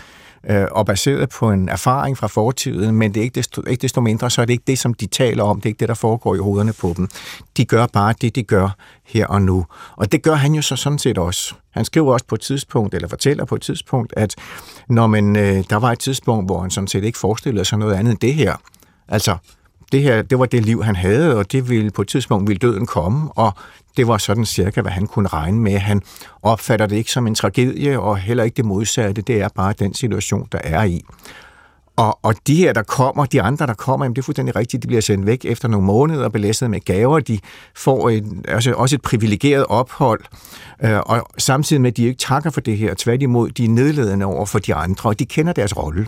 og baseret på en erfaring fra fortiden, men det er ikke desto, ikke desto mindre, så er det ikke det, som de taler om. Det er ikke det, der foregår i hovederne på dem. De gør bare det, de gør her og nu. Og det gør han jo så sådan set også. Han skriver også på et tidspunkt, eller fortæller på et tidspunkt, at når man, der var et tidspunkt, hvor han sådan set ikke forestillede sig noget andet end det her. Altså, det her, det var det liv, han havde, og det ville, på et tidspunkt ville døden komme, og det var sådan cirka, hvad han kunne regne med. Han opfatter det ikke som en tragedie, og heller ikke det modsatte, det er bare den situation, der er i. Og, og de her, der kommer, de andre, der kommer, jamen det er fuldstændig rigtigt, de bliver sendt væk efter nogle måneder, belæstet med gaver, de får en, altså også et privilegeret ophold, øh, og samtidig med, at de ikke takker for det her, tværtimod, de er nedledende over for de andre, og de kender deres rolle.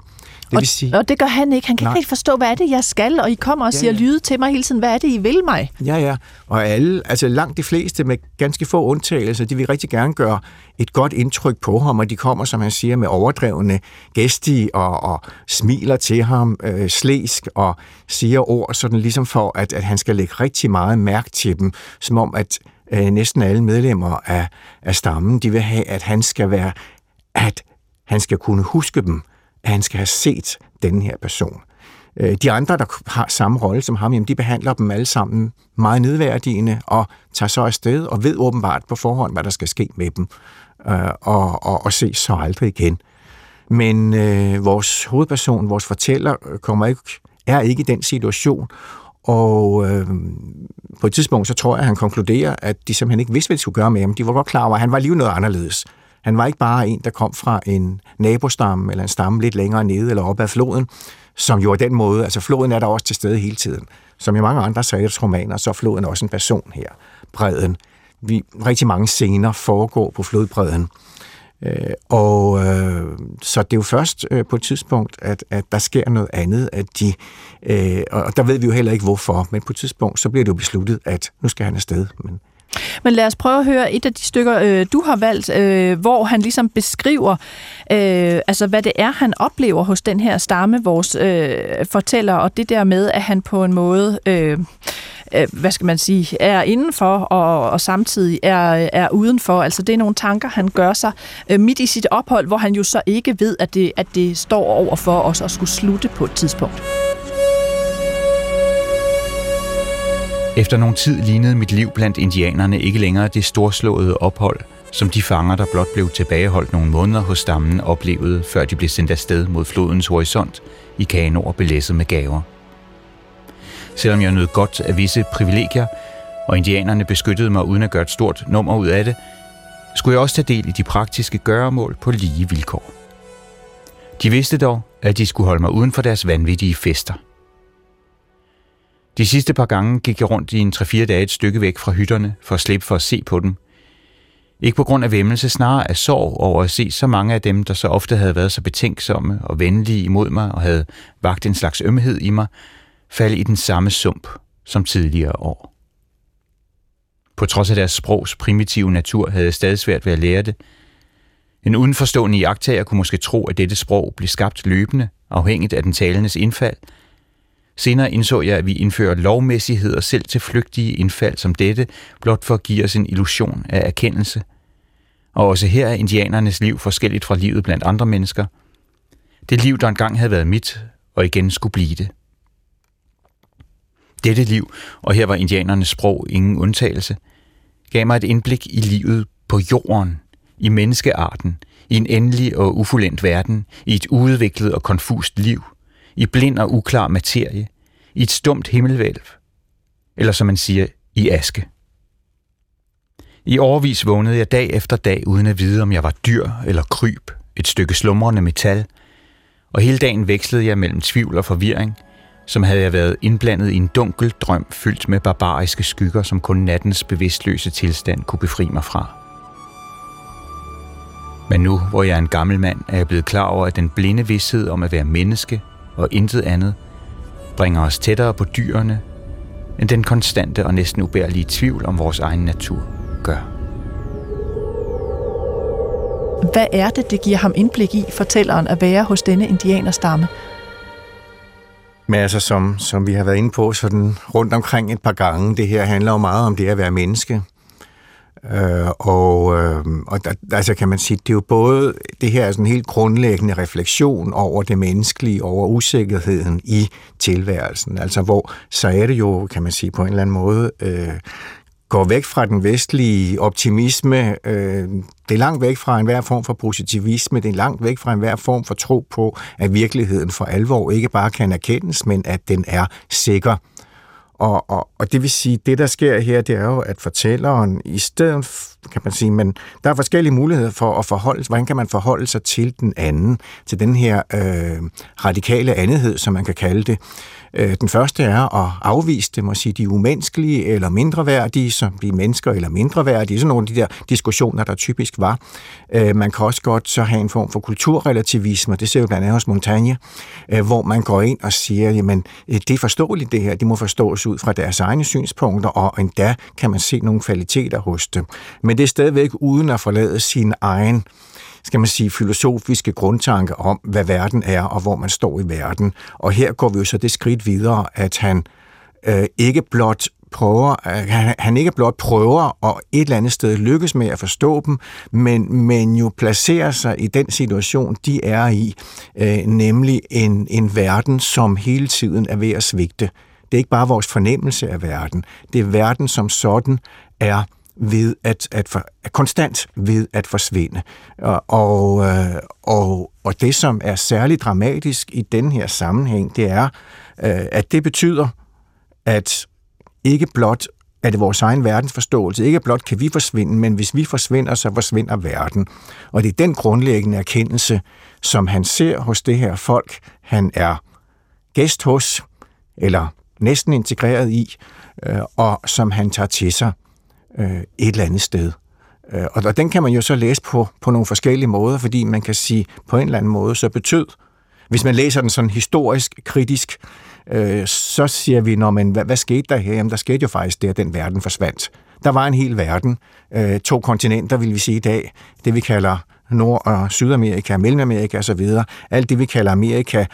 Det og, vil sige, og det gør han ikke. Han kan nej. ikke helt forstå, hvad er det, jeg skal, og I kommer og ja, siger ja. lyde til mig hele tiden, hvad er det, I vil mig? Ja, ja, og alle, altså langt de fleste med ganske få undtagelser, de vil rigtig gerne gøre et godt indtryk på ham, og de kommer, som han siger, med overdrevne gæsti og, og smiler til ham, øh, slæsk og siger ord, sådan ligesom for, at, at han skal lægge rigtig meget mærke til dem, som om, at øh, næsten alle medlemmer af, af stammen, de vil have, at han skal være, at han skal kunne huske dem, at han skal have set denne her person. De andre, der har samme rolle som ham, jamen de behandler dem alle sammen meget nedværdigende og tager så afsted og ved åbenbart på forhånd, hvad der skal ske med dem og, og, og ses så aldrig igen. Men øh, vores hovedperson, vores fortæller, kommer ikke, er ikke i den situation, og øh, på et tidspunkt, så tror jeg, at han konkluderer, at de simpelthen ikke vidste, hvad de skulle gøre med ham. De var godt klar over, at han var lige noget anderledes. Han var ikke bare en, der kom fra en nabostamme eller en stamme lidt længere nede eller op ad floden, som jo er den måde, altså floden er der også til stede hele tiden. Som i mange andre Saads romaner, så er floden også en person her, bredden. Vi, rigtig mange scener foregår på flodbredden. Øh, og øh, så det er jo først øh, på et tidspunkt, at, at der sker noget andet, at de, øh, og der ved vi jo heller ikke hvorfor, men på et tidspunkt, så bliver det jo besluttet, at nu skal han afsted. Men, men lad os prøve at høre et af de stykker, øh, du har valgt, øh, hvor han ligesom beskriver, øh, altså hvad det er, han oplever hos den her stamme, vores øh, fortæller, og det der med, at han på en måde... Øh, hvad skal man sige, er indenfor og, og samtidig er, er udenfor. Altså det er nogle tanker, han gør sig midt i sit ophold, hvor han jo så ikke ved, at det, at det står over for os at skulle slutte på et tidspunkt. Efter nogen tid lignede mit liv blandt indianerne ikke længere det storslåede ophold, som de fanger, der blot blev tilbageholdt nogle måneder hos stammen, oplevede, før de blev sendt afsted mod flodens horisont i kanoer belæsset med gaver. Selvom jeg nød godt af visse privilegier, og indianerne beskyttede mig uden at gøre et stort nummer ud af det, skulle jeg også tage del i de praktiske gøremål på lige vilkår. De vidste dog, at de skulle holde mig uden for deres vanvittige fester. De sidste par gange gik jeg rundt i en tre-fire dage et stykke væk fra hytterne for at slippe for at se på dem. Ikke på grund af væmmelse, snarere af sorg over at se så mange af dem, der så ofte havde været så betænksomme og venlige imod mig og havde vakt en slags ømhed i mig, falde i den samme sump som tidligere år. På trods af deres sprogs primitive natur havde jeg stadig svært ved at lære det. En udenforstående iagttager kunne måske tro, at dette sprog blev skabt løbende, afhængigt af den talendes indfald. Senere indså jeg, at vi indfører lovmæssigheder selv til flygtige indfald som dette, blot for at give os en illusion af erkendelse. Og også her er indianernes liv forskelligt fra livet blandt andre mennesker. Det liv, der engang havde været mit, og igen skulle blive det. Dette liv, og her var indianernes sprog ingen undtagelse, gav mig et indblik i livet på jorden, i menneskearten, i en endelig og ufuldendt verden, i et uudviklet og konfust liv, i blind og uklar materie, i et stumt himmelvælv, eller som man siger, i aske. I årevis vågnede jeg dag efter dag, uden at vide, om jeg var dyr eller kryb, et stykke slumrende metal, og hele dagen vekslede jeg mellem tvivl og forvirring, som havde jeg været indblandet i en dunkel drøm fyldt med barbariske skygger, som kun nattens bevidstløse tilstand kunne befri mig fra. Men nu, hvor jeg er en gammel mand, er jeg blevet klar over, at den blinde vished om at være menneske og intet andet bringer os tættere på dyrene, end den konstante og næsten ubærlige tvivl om vores egen natur gør. Hvad er det, det giver ham indblik i, fortælleren, at være hos denne indianerstamme? Men altså, som, som vi har været inde på sådan rundt omkring et par gange, det her handler jo meget om det at være menneske. Øh, og øh, og der, altså kan man sige, det er jo både det her sådan helt grundlæggende refleksion over det menneskelige, over usikkerheden i tilværelsen. Altså hvor Saad jo, kan man sige, på en eller anden måde øh, går væk fra den vestlige optimisme. Øh, det er langt væk fra enhver form for positivisme. Det er langt væk fra enhver form for tro på, at virkeligheden for alvor ikke bare kan erkendes, men at den er sikker. Og, og, og det vil sige, det der sker her, det er jo, at fortælleren i stedet, kan man sige, men der er forskellige muligheder for at forholde, hvordan kan man forholde sig til den anden, til den her øh, radikale andethed, som man kan kalde det. Øh, den første er at afvise det, må sige, de umenneskelige eller mindreværdige, som de mennesker eller mindreværdige, sådan nogle af de der diskussioner, der typisk var. Øh, man kan også godt så have en form for kulturrelativisme, det ser vi blandt andet hos Montagne, øh, hvor man går ind og siger, jamen, det er forståeligt det her, det må forstås ud fra deres egne synspunkter, og endda kan man se nogle kvaliteter hos dem. Men det er stadigvæk uden at forlade sin egen, skal man sige, filosofiske grundtanke om, hvad verden er, og hvor man står i verden. Og her går vi jo så det skridt videre, at han øh, ikke blot prøver, han ikke blot prøver og et eller andet sted lykkes med at forstå dem, men, men jo placerer sig i den situation, de er i, øh, nemlig en, en verden, som hele tiden er ved at svigte. Det er ikke bare vores fornemmelse af verden, det er verden som sådan er ved at, at for, konstant ved at forsvinde. Og, og, og, og det, som er særligt dramatisk i den her sammenhæng, det er, at det betyder, at ikke blot er det vores egen verdensforståelse, ikke blot kan vi forsvinde, men hvis vi forsvinder, så forsvinder verden. Og det er den grundlæggende erkendelse, som han ser hos det her folk, han er gæst hos, eller næsten integreret i, og som han tager til sig et eller andet sted. Og den kan man jo så læse på, på nogle forskellige måder, fordi man kan sige, på en eller anden måde, så betød, hvis man læser den sådan historisk, kritisk, øh, så siger vi, når man, hvad, hvad skete der her? Jamen, der skete jo faktisk det, at den verden forsvandt. Der var en hel verden. Øh, to kontinenter, vil vi sige i dag. Det, vi kalder Nord- og Sydamerika, Mellemamerika osv. Alt det, vi kalder Amerika,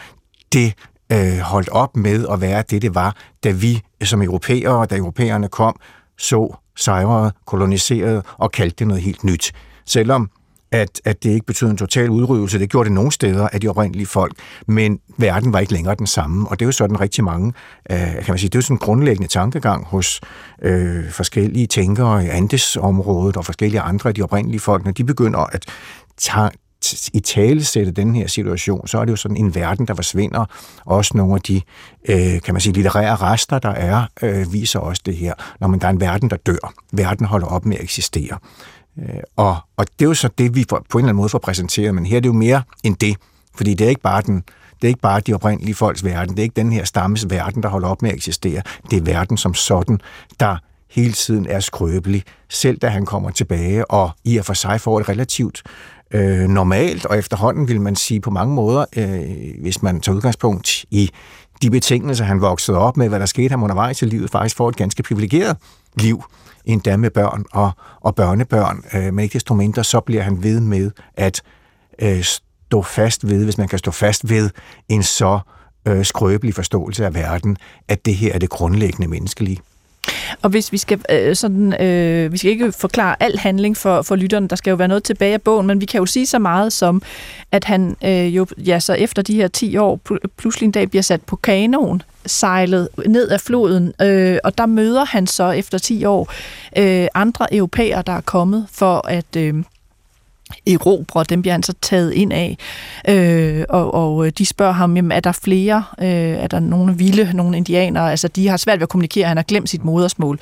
det øh, holdt op med at være det, det var, da vi som europæere, da europæerne kom, så sejrede, koloniserede og kaldte det noget helt nyt. Selvom at, at det ikke betød en total udryddelse. Det gjorde det nogle steder af de oprindelige folk, men verden var ikke længere den samme, og det er jo sådan rigtig mange, øh, kan man sige, det er jo sådan en grundlæggende tankegang hos øh, forskellige tænkere i Andesområdet og forskellige andre af de oprindelige folk. Når de begynder at tage, i talesætte den her situation, så er det jo sådan en verden, der forsvinder. Også nogle af de, øh, kan man sige, litterære rester, der er, øh, viser også det her. Når man, der er en verden, der dør. Verden holder op med at eksistere. Og, og det er jo så det, vi får, på en eller anden måde får præsenteret, men her er det jo mere end det, fordi det er ikke bare, den, det er ikke bare de oprindelige folks verden, det er ikke den her stammes verden, der holder op med at eksistere, det er verden som sådan, der hele tiden er skrøbelig, selv da han kommer tilbage, og i og for sig får et relativt øh, normalt, og efterhånden vil man sige på mange måder, øh, hvis man tager udgangspunkt i de betingelser, han voksede op med, hvad der skete ham undervejs i livet, faktisk får et ganske privilegeret liv, endda med børn og, og børnebørn. Øh, men ikke desto mindre, så bliver han ved med at øh, stå fast ved, hvis man kan stå fast ved en så øh, skrøbelig forståelse af verden, at det her er det grundlæggende menneskelige. Og hvis vi skal øh, sådan, øh, vi skal ikke forklare al handling for, for lytterne, der skal jo være noget tilbage af bogen, men vi kan jo sige så meget som, at han øh, jo ja, så efter de her ti år pludselig en dag bliver sat på kanoen, sejlet ned af floden, øh, og der møder han så efter ti år øh, andre europæere, der er kommet for at øh, erobre, dem bliver han så taget ind af, øh, og, og de spørger ham, jamen, er der flere, øh, er der nogle vilde, nogle indianere, altså de har svært ved at kommunikere, han har glemt sit modersmål,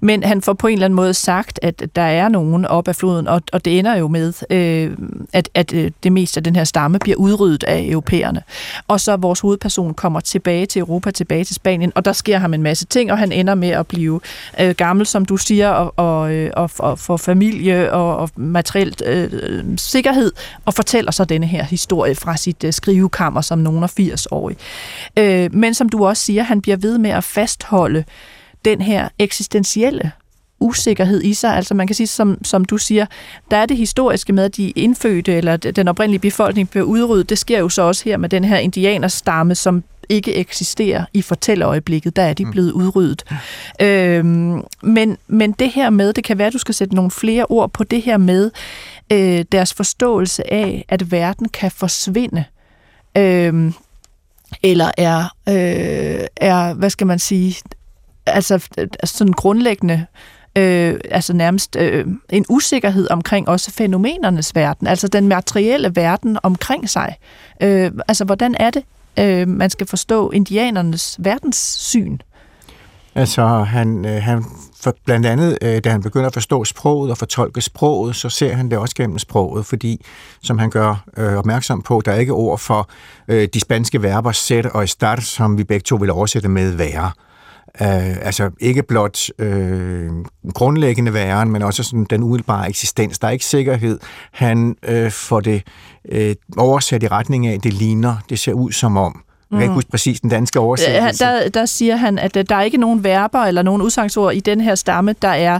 men han får på en eller anden måde sagt, at der er nogen op ad floden, og, og det ender jo med, øh, at, at det meste af den her stamme bliver udryddet af europæerne, og så vores hovedperson kommer tilbage til Europa, tilbage til Spanien, og der sker ham en masse ting, og han ender med at blive øh, gammel, som du siger, og, og, og, og for familie og, og materielt øh, sikkerhed, og fortæller så denne her historie fra sit øh, skrivekammer som nogen af firs-årig. Øh, men som du også siger, han bliver ved med at fastholde den her eksistentielle usikkerhed i sig. Altså man kan sige, som, som du siger, der er det historiske med, at de indfødte, eller den oprindelige befolkning bliver udryddet. Det sker jo så også her med den her indianerstamme, som ikke eksisterer i fortælleøjeblikket. Der er de blevet udryddet. Mm. Øhm, men, men det her med, det kan være, at du skal sætte nogle flere ord på det her med øh, deres forståelse af, at verden kan forsvinde. Øhm, eller er, øh, er, hvad skal man sige... altså sådan grundlæggende, øh, altså nærmest øh, en usikkerhed omkring også fænomenernes verden, altså den materielle verden omkring sig. Øh, altså hvordan er det, øh, man skal forstå indianernes verdenssyn? Altså han, øh, han for, blandt andet, øh, da han begynder at forstå sproget og fortolke sproget, så ser han det også gennem sproget, fordi, som han gør øh, opmærksom på, der er ikke ord for øh, de spanske verber ser og estar, som vi begge to vil oversætte med være. Uh, altså ikke blot øh, grundlæggende væren, men også sådan den umiddelbare eksistens. Der er ikke sikkerhed. Han øh, får det øh, oversat i retning af, det ligner, det ser ud som om. Jeg kan ikke huske præcis den danske oversættelse. Der, der siger han, at der er ikke nogen verber eller nogen udsagnsord i den her stamme, der er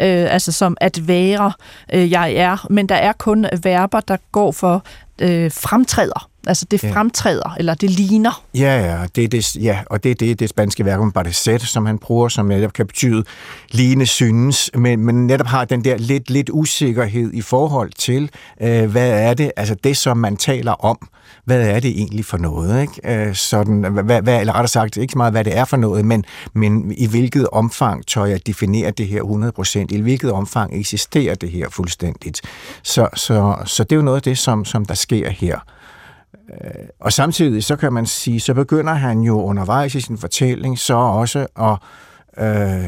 øh, altså som at være, øh, jeg er, men der er kun verber, der går for øh, fremtræder. Altså det fremtræder, ja. Eller det ligner. Ja, ja, det, det, ja og det er det, det spanske værk om parecer, som han bruger, som netop kan betyde ligne synes, men, men netop har den der lidt, lidt usikkerhed i forhold til, øh, hvad er det, altså det, som man taler om, hvad er det egentlig for noget, ikke? Øh, sådan, hvad, hvad, eller rettere sagt, ikke så meget, hvad det er for noget, men, men i hvilket omfang tør jeg definere det her hundrede procent, i hvilket omfang eksisterer det her fuldstændigt. Så, så, så det er jo noget af det, som, som der sker her. Og samtidig, så kan man sige, så begynder han jo undervejs i sin fortælling så også at øh,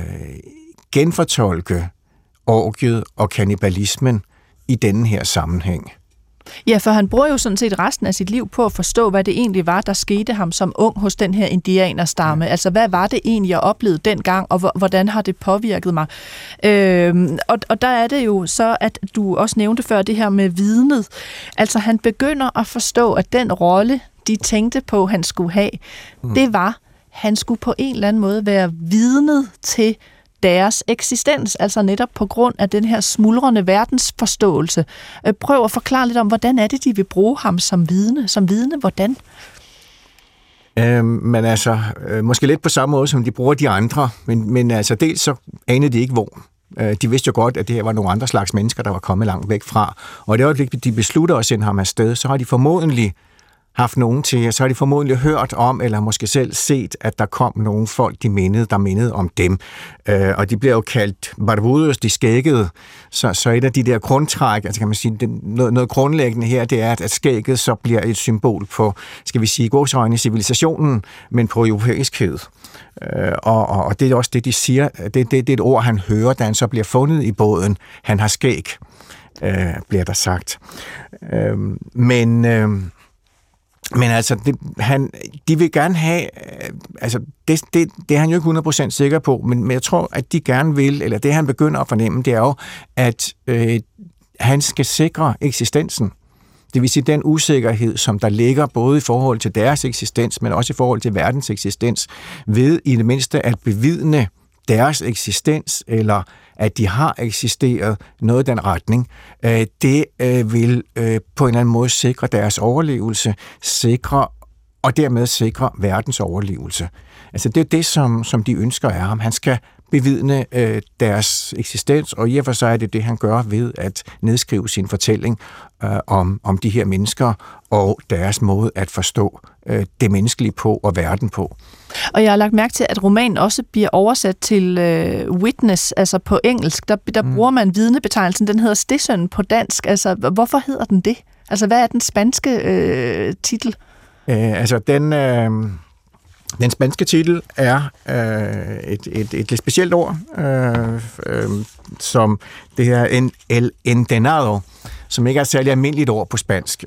genfortolke orgiet og kannibalismen i denne her sammenhæng. Ja, for han bruger jo sådan set resten af sit liv på at forstå, hvad det egentlig var, der skete ham som ung hos den her indianerstamme. Ja. Altså, hvad var det egentlig, jeg oplevede dengang, og hvordan har det påvirket mig? Øhm, og, og der er det jo så, at du også nævnte før det her med vidnet. Altså, han begynder at forstå, at den rolle, de tænkte på, han skulle have, mm. det var, han skulle på en eller anden måde være vidnet til deres eksistens, altså netop på grund af den her smuldrende verdensforståelse. Prøv at forklare lidt om, hvordan er det, de vil bruge ham som vidne? Som vidne, hvordan? Øhm, men altså, øh, måske lidt på samme måde, som de bruger de andre, men, men altså dels så anede de ikke, hvor. Øh, de vidste jo godt, at det her var nogle andre slags mennesker, der var kommet langt væk fra. Og i det øjeblik, de beslutter at sende ham afsted, så har de formodentlig haft nogen til, så har de formodentlig hørt om, eller måske selv set, at der kom nogle folk, de mindede, der mindede om dem. Øh, og de bliver jo kaldt barbudos, de skæggede. Så, så et af de der grundtræk, altså kan man sige, det, noget, noget grundlæggende her, det er, at, at skægget så bliver et symbol på, skal vi sige, godsøjne i civilisationen, men på europæiskhed. Øh, og, og det er også det, de siger, det, det, det er et ord, han hører, da han så bliver fundet i båden. Han har skæg, øh, bliver der sagt. Øh, men... Øh, Men altså, det, han, de vil gerne have, altså det, det, det er han jo ikke hundrede procent sikker på, men, men jeg tror, at de gerne vil, eller det han begynder at fornemme, det er jo, at øh, han skal sikre eksistensen. Det vil sige, den usikkerhed, som der ligger både i forhold til deres eksistens, men også i forhold til verdens eksistens, ved i det mindste at bevidne deres eksistens, eller at de har eksisteret noget i den retning, det vil på en eller anden måde sikre deres overlevelse, sikre, og dermed sikre verdens overlevelse. Altså det er det, som, som de ønsker af ham. Han skal bevidne deres eksistens, og i og for sig er det det, han gør ved at nedskrive sin fortælling om, om de her mennesker og deres måde at forstå det menneskelige på og verden på. Og jeg har lagt mærke til, at romanen også bliver oversat til øh, witness, altså på engelsk. Der, der mm. bruger man vidnebetegnelsen. Den hedder station på dansk. Altså, hvorfor hedder den det? Altså, hvad er den spanske øh, titel? Øh, altså, den, øh, den spanske titel er øh, et, et, et lidt specielt ord, øh, øh, som det her en, el entenado, som ikke er et særlig almindeligt ord på spansk.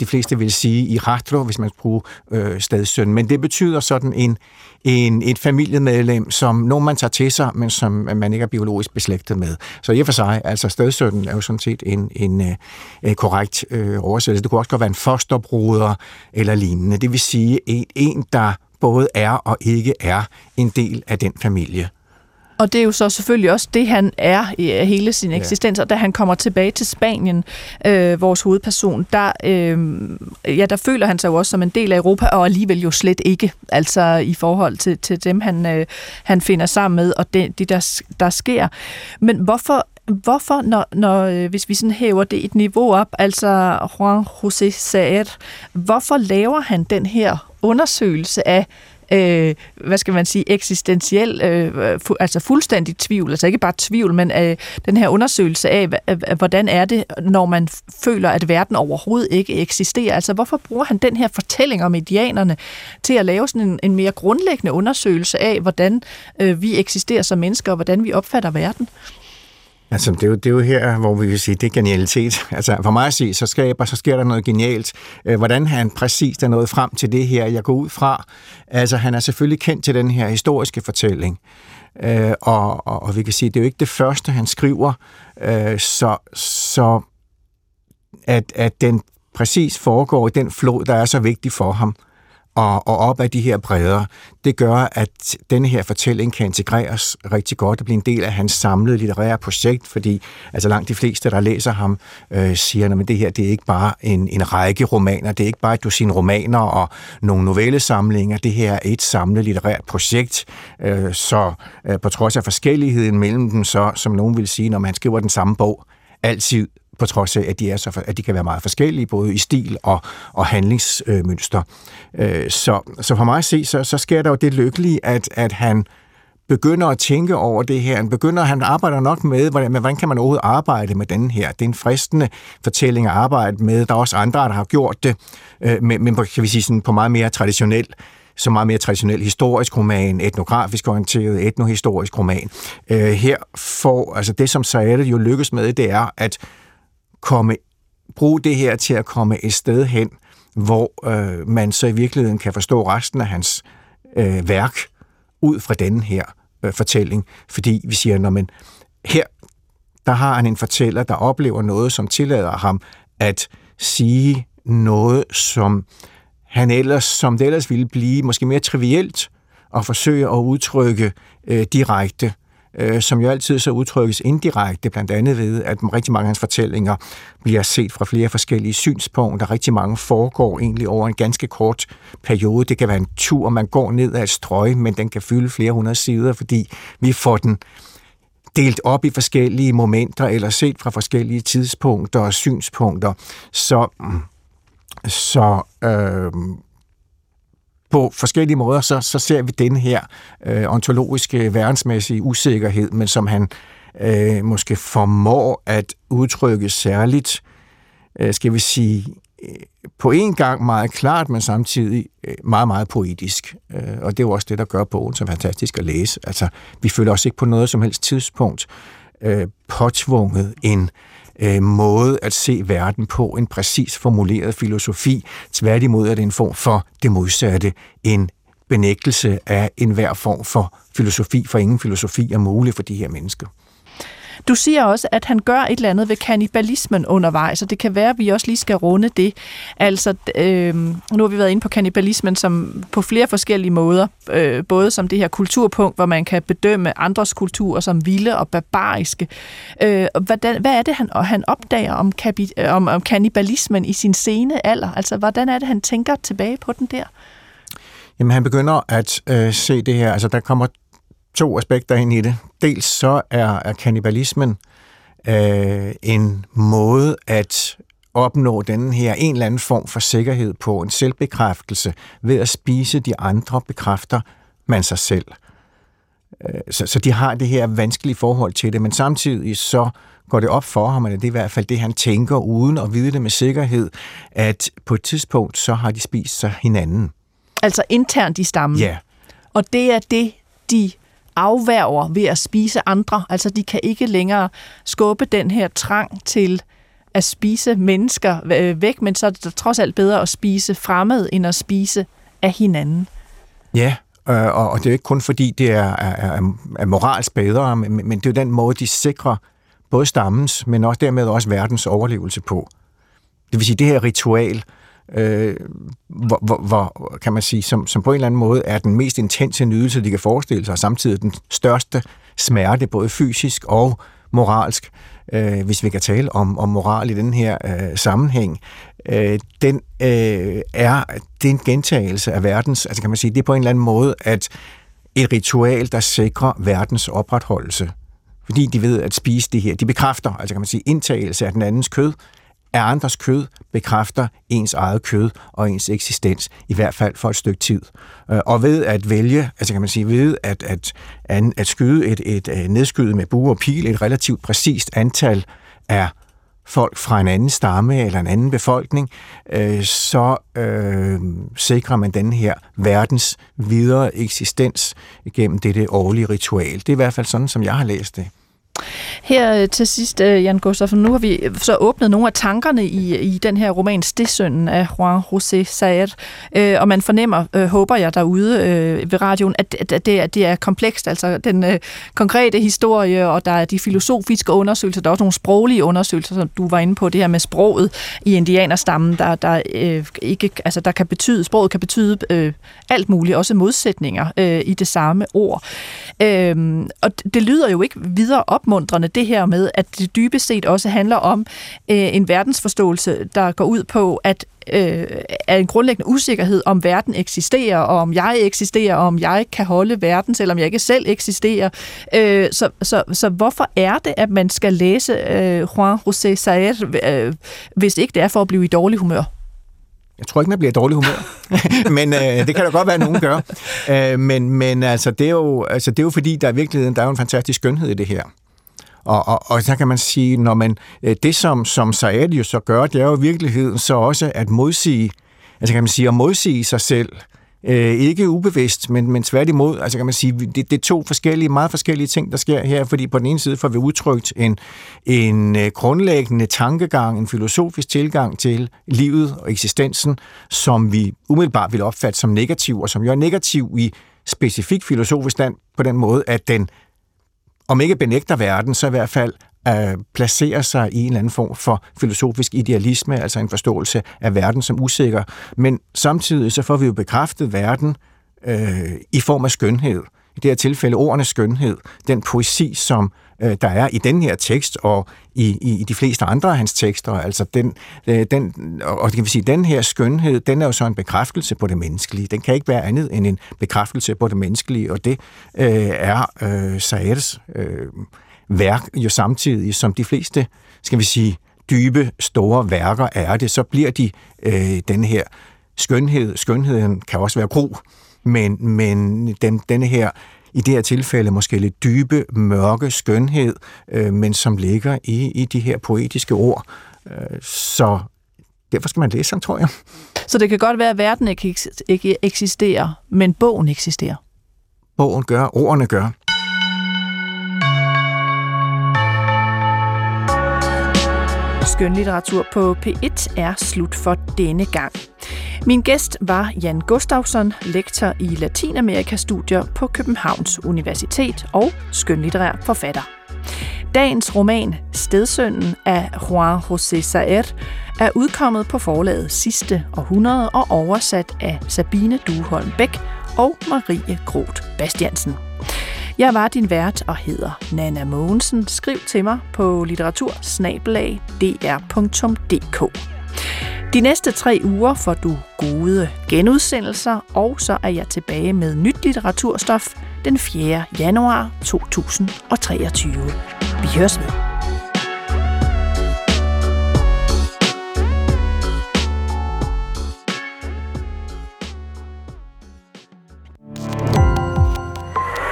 De fleste vil sige i rastro, hvis man bruger øh, stadsøn. Men det betyder sådan en, en, et familiemedlem, som nogen man tager til sig, men som man ikke er biologisk beslægtet med. Så i og for sig, altså stadsønnen er jo sådan set en, en, en korrekt øh, oversættelse. Det kunne også godt være en fosterbruder eller lignende. Det vil sige en, en, der både er og ikke er en del af den familie. Og det er jo så selvfølgelig også det, han er i hele sin eksistens. Ja. Og da han kommer tilbage til Spanien, øh, vores hovedperson, der, øh, ja, der føler han sig jo også som en del af Europa, og alligevel jo slet ikke, altså i forhold til, til dem, han, øh, han finder sammen med, og det, det der, der sker. Men hvorfor, hvorfor når, når, hvis vi sådan hæver det et niveau op, altså Juan José Saad, hvorfor laver han den her undersøgelse af, Øh, hvad skal man sige, eksistentiel, øh, fu- altså fuldstændig tvivl, altså ikke bare tvivl, men øh, den her undersøgelse af, h- h- hvordan er det, når man føler, at verden overhovedet ikke eksisterer. Altså hvorfor bruger han den her fortælling om indianerne til at lave sådan en, en mere grundlæggende undersøgelse af, hvordan øh, vi eksisterer som mennesker, og hvordan vi opfatter verden? Altså, det er, jo, det er jo her, hvor vi vil sige, det er genialitet. Altså, for mig at sige, så skaber, så sker der noget genialt. Hvordan han præcis er nået frem til det her, jeg går ud fra. Altså, han er selvfølgelig kendt til den her historiske fortælling. Og, og, og vi kan sige, det er jo ikke det første, han skriver, så, så at, at den præcis foregår i den flod, der er så vigtig for ham. og, og op ad de her bredder, det gør, at denne her fortælling kan integreres rigtig godt og blive en del af hans samlede litterære projekt, fordi altså langt de fleste, der læser ham, øh, siger, at det her det er ikke bare en, en række romaner, det er ikke bare et dusin romaner og nogle novellesamlinger, det her er et samlet litterært projekt, øh, så øh, på trods af forskelligheden mellem dem, så som nogen vil sige, når man skriver den samme bog altid, på trods af, at de, er så, at de kan være meget forskellige, både i stil og, og handlingsmønster. Øh, så, så for mig at se, så, så sker der jo det lykkelige, at, at han begynder at tænke over det her. Han begynder, han arbejder nok med, hvordan, hvordan kan man overhovedet arbejde med den her? Det er en fristende fortælling at arbejde med. Der er også andre, der har gjort det, øh, men, men på, kan vi sige, sådan, på meget mere traditionel så meget mere traditionel historisk roman, etnografisk orienteret, etnohistorisk roman. Øh, her får, altså det, som Saad jo lykkes med, det er at komme, bruge det her til at komme et sted hen, hvor øh, man så i virkeligheden kan forstå resten af hans øh, værk ud fra denne her øh, fortælling. Fordi vi siger, når man her, der har han en fortæller, der oplever noget, som tillader ham at sige noget, som han ellers, som det ellers ville blive måske mere trivielt at forsøge at udtrykke øh, direkte, øh, som jo altid så udtrykkes indirekte, blandt andet ved, at rigtig mange af hans fortællinger bliver set fra flere forskellige synspunkter. Rigtig mange foregår egentlig over en ganske kort periode. Det kan være en tur, man går ned ad et strøg, men den kan fylde flere hundrede sider, fordi vi får den delt op i forskellige momenter, eller set fra forskellige tidspunkter og synspunkter. Så... Så øh, på forskellige måder, så, så ser vi den her øh, ontologiske, verdensmæssige usikkerhed, men som han øh, måske formår at udtrykke særligt, øh, skal vi sige, øh, på en gang meget klart, men samtidig øh, meget, meget poetisk. Øh, og det er jo også det, der gør bogen så fantastisk at læse. Altså, vi føler os ikke på noget som helst tidspunkt øh, påtvunget en måde at se verden på, en præcis formuleret filosofi. Tværtimod er det en form for det modsatte, en benægtelse af enhver form for filosofi, for ingen filosofi er mulig for de her mennesker. Du siger også, at han gør et eller andet ved kannibalismen undervejs, og det kan være, at vi også lige skal runde det. Altså, øh, nu har vi været inde på kannibalismen som på flere forskellige måder, øh, både som det her kulturpunkt, hvor man kan bedømme andres kulturer som vilde og barbariske. Øh, hvordan, hvad er det, han, han opdager om, kapi- om, om kannibalismen i sin sene alder? Altså, hvordan er det, han tænker tilbage på den der? Jamen, han begynder at øh, se det her. Altså, der kommer to aspekter ind i det. Dels så er kannibalismen øh, en måde at opnå denne her en eller anden form for sikkerhed på, en selvbekræftelse ved at spise de andre, bekræfter man sig selv. Øh, så, så de har det her vanskelige forhold til det, men samtidig så går det op for ham, og det er i hvert fald det, han tænker uden at vide det med sikkerhed, at på et tidspunkt så har de spist sig hinanden. Altså internt i stammen? Ja. Og det er det, de afværger ved at spise andre. Altså, de kan ikke længere skubbe den her trang til at spise mennesker væk, men så er det trods alt bedre at spise fremmed, end at spise af hinanden. Ja, og det er jo ikke kun fordi, det er, er, er moralsk bedre, men det er jo den måde, de sikrer både stammens, men også dermed også verdens overlevelse på. Det vil sige, det her ritual, Øh, hvor, hvor, hvor kan man sige, som, som på en eller anden måde er den mest intense nydelse, de kan forestille sig, og samtidig den største smerte, både fysisk og moralsk, øh, hvis vi kan tale om, om moral i den her øh, sammenhæng, øh, den øh, er, det er en gentagelse af verdens, altså kan man sige, det er på en eller anden måde, at et ritual, der sikrer verdens opretholdelse, fordi de ved at spise det her, de bekræfter, altså kan man sige, indtagelse af den andens kød, er andres kød, bekræfter ens eget kød og ens eksistens, i hvert fald for et stykke tid. Og ved at vælge, altså kan man sige, ved at, at, at skyde et, et nedskyde med bue og pil, et relativt præcist antal af folk fra en anden stamme eller en anden befolkning, øh, så øh, sikrer man den her verdens videre eksistens gennem dette årlige ritual. Det er i hvert fald sådan, som jeg har læst det. Her til sidst, Jan Gustafsson, nu har vi så åbnet nogle af tankerne i, i den her roman Stedsønnen af Juan José Saad, øh, og man fornemmer, øh, håber jeg derude øh, ved radioen, at, at det, er, det er komplekst, altså den øh, konkrete historie, og der er de filosofiske undersøgelser, der er også nogle sproglige undersøgelser, som du var inde på, det her med sproget i indianerstammen, der, der, øh, ikke, altså, der kan betyde, sproget kan betyde øh, alt muligt, også modsætninger øh, i det samme ord. Øh, og det lyder jo ikke videre opmuntrende, det her med, at det dybest set også handler om øh, en verdensforståelse, der går ud på, at øh, er en grundlæggende usikkerhed om verden eksisterer, og om jeg eksisterer, og om jeg kan holde verden, selvom jeg ikke selv eksisterer. Øh, så, så, så hvorfor er det, at man skal læse øh, Juan José Saad, øh, hvis ikke det er for at blive i dårlig humør? Jeg tror ikke, man bliver dårlig humør, men øh, det kan da godt være, at nogen gør. Øh, men men altså, det er jo, altså, det er jo fordi, der i virkeligheden der er en fantastisk skønhed i det her. Og, og, og så kan man sige, når man, det som, som Saad jo så gør, det er jo i virkeligheden så også at modsige, altså kan man sige, at modsige sig selv, øh, ikke ubevidst, men, men tværtimod, altså kan man sige, det, det er to forskellige, meget forskellige ting, der sker her, fordi på den ene side får vi udtrykt en, en grundlæggende tankegang, en filosofisk tilgang til livet og eksistensen, som vi umiddelbart vil opfatte som negativ, og som jo er negativ i specifik filosofisk stand, på den måde, at den om ikke benægter verden, så i hvert fald øh, placerer sig i en eller anden form for filosofisk idealisme, altså en forståelse af verden som usikker. Men samtidig så får vi jo bekræftet verden øh, i form af skønhed. I det her tilfælde ordenes skønhed, den poesi, som øh, der er i den her tekst og i, i, i de fleste andre af hans tekster. Altså den, øh, den, og kan vi sige, den her skønhed, den er jo så en bekræftelse på det menneskelige. Den kan ikke være andet end en bekræftelse på det menneskelige, og det øh, er øh, Saades øh, værk jo samtidig som de fleste, skal vi sige, dybe, store værker er det. Så bliver de øh, den her skønhed. Skønheden kan også være gro. Men, men den, denne her, i det her tilfælde måske lidt dybe, mørke skønhed, øh, men som ligger i, i de her poetiske ord. Øh, så derfor skal man læse ham, tror jeg. Så det kan godt være, at verden ikke, ikke eksisterer, men bogen eksisterer? Bogen gør, ordene gør. Skønlitteratur på P et er slut for denne gang. Min gæst var Jan Gustafsson, lektor i Latinamerikastudier på Københavns Universitet og skønlitterær forfatter. Dagens roman Stedsønnen af Juan José Saad er udkommet på forlaget Sidste Århundrede og oversat af Sabine Dueholm Bæk og Marie Groth Bastiansen. Jeg var din vært og hedder Nanna Mogensen. Skriv til mig på litteratur bindestreg d r punktum d k. De næste tre uger får du gode genudsendelser, og så er jeg tilbage med nyt litteraturstof den fjerde januar to tusind treogtyve. Vi høres med.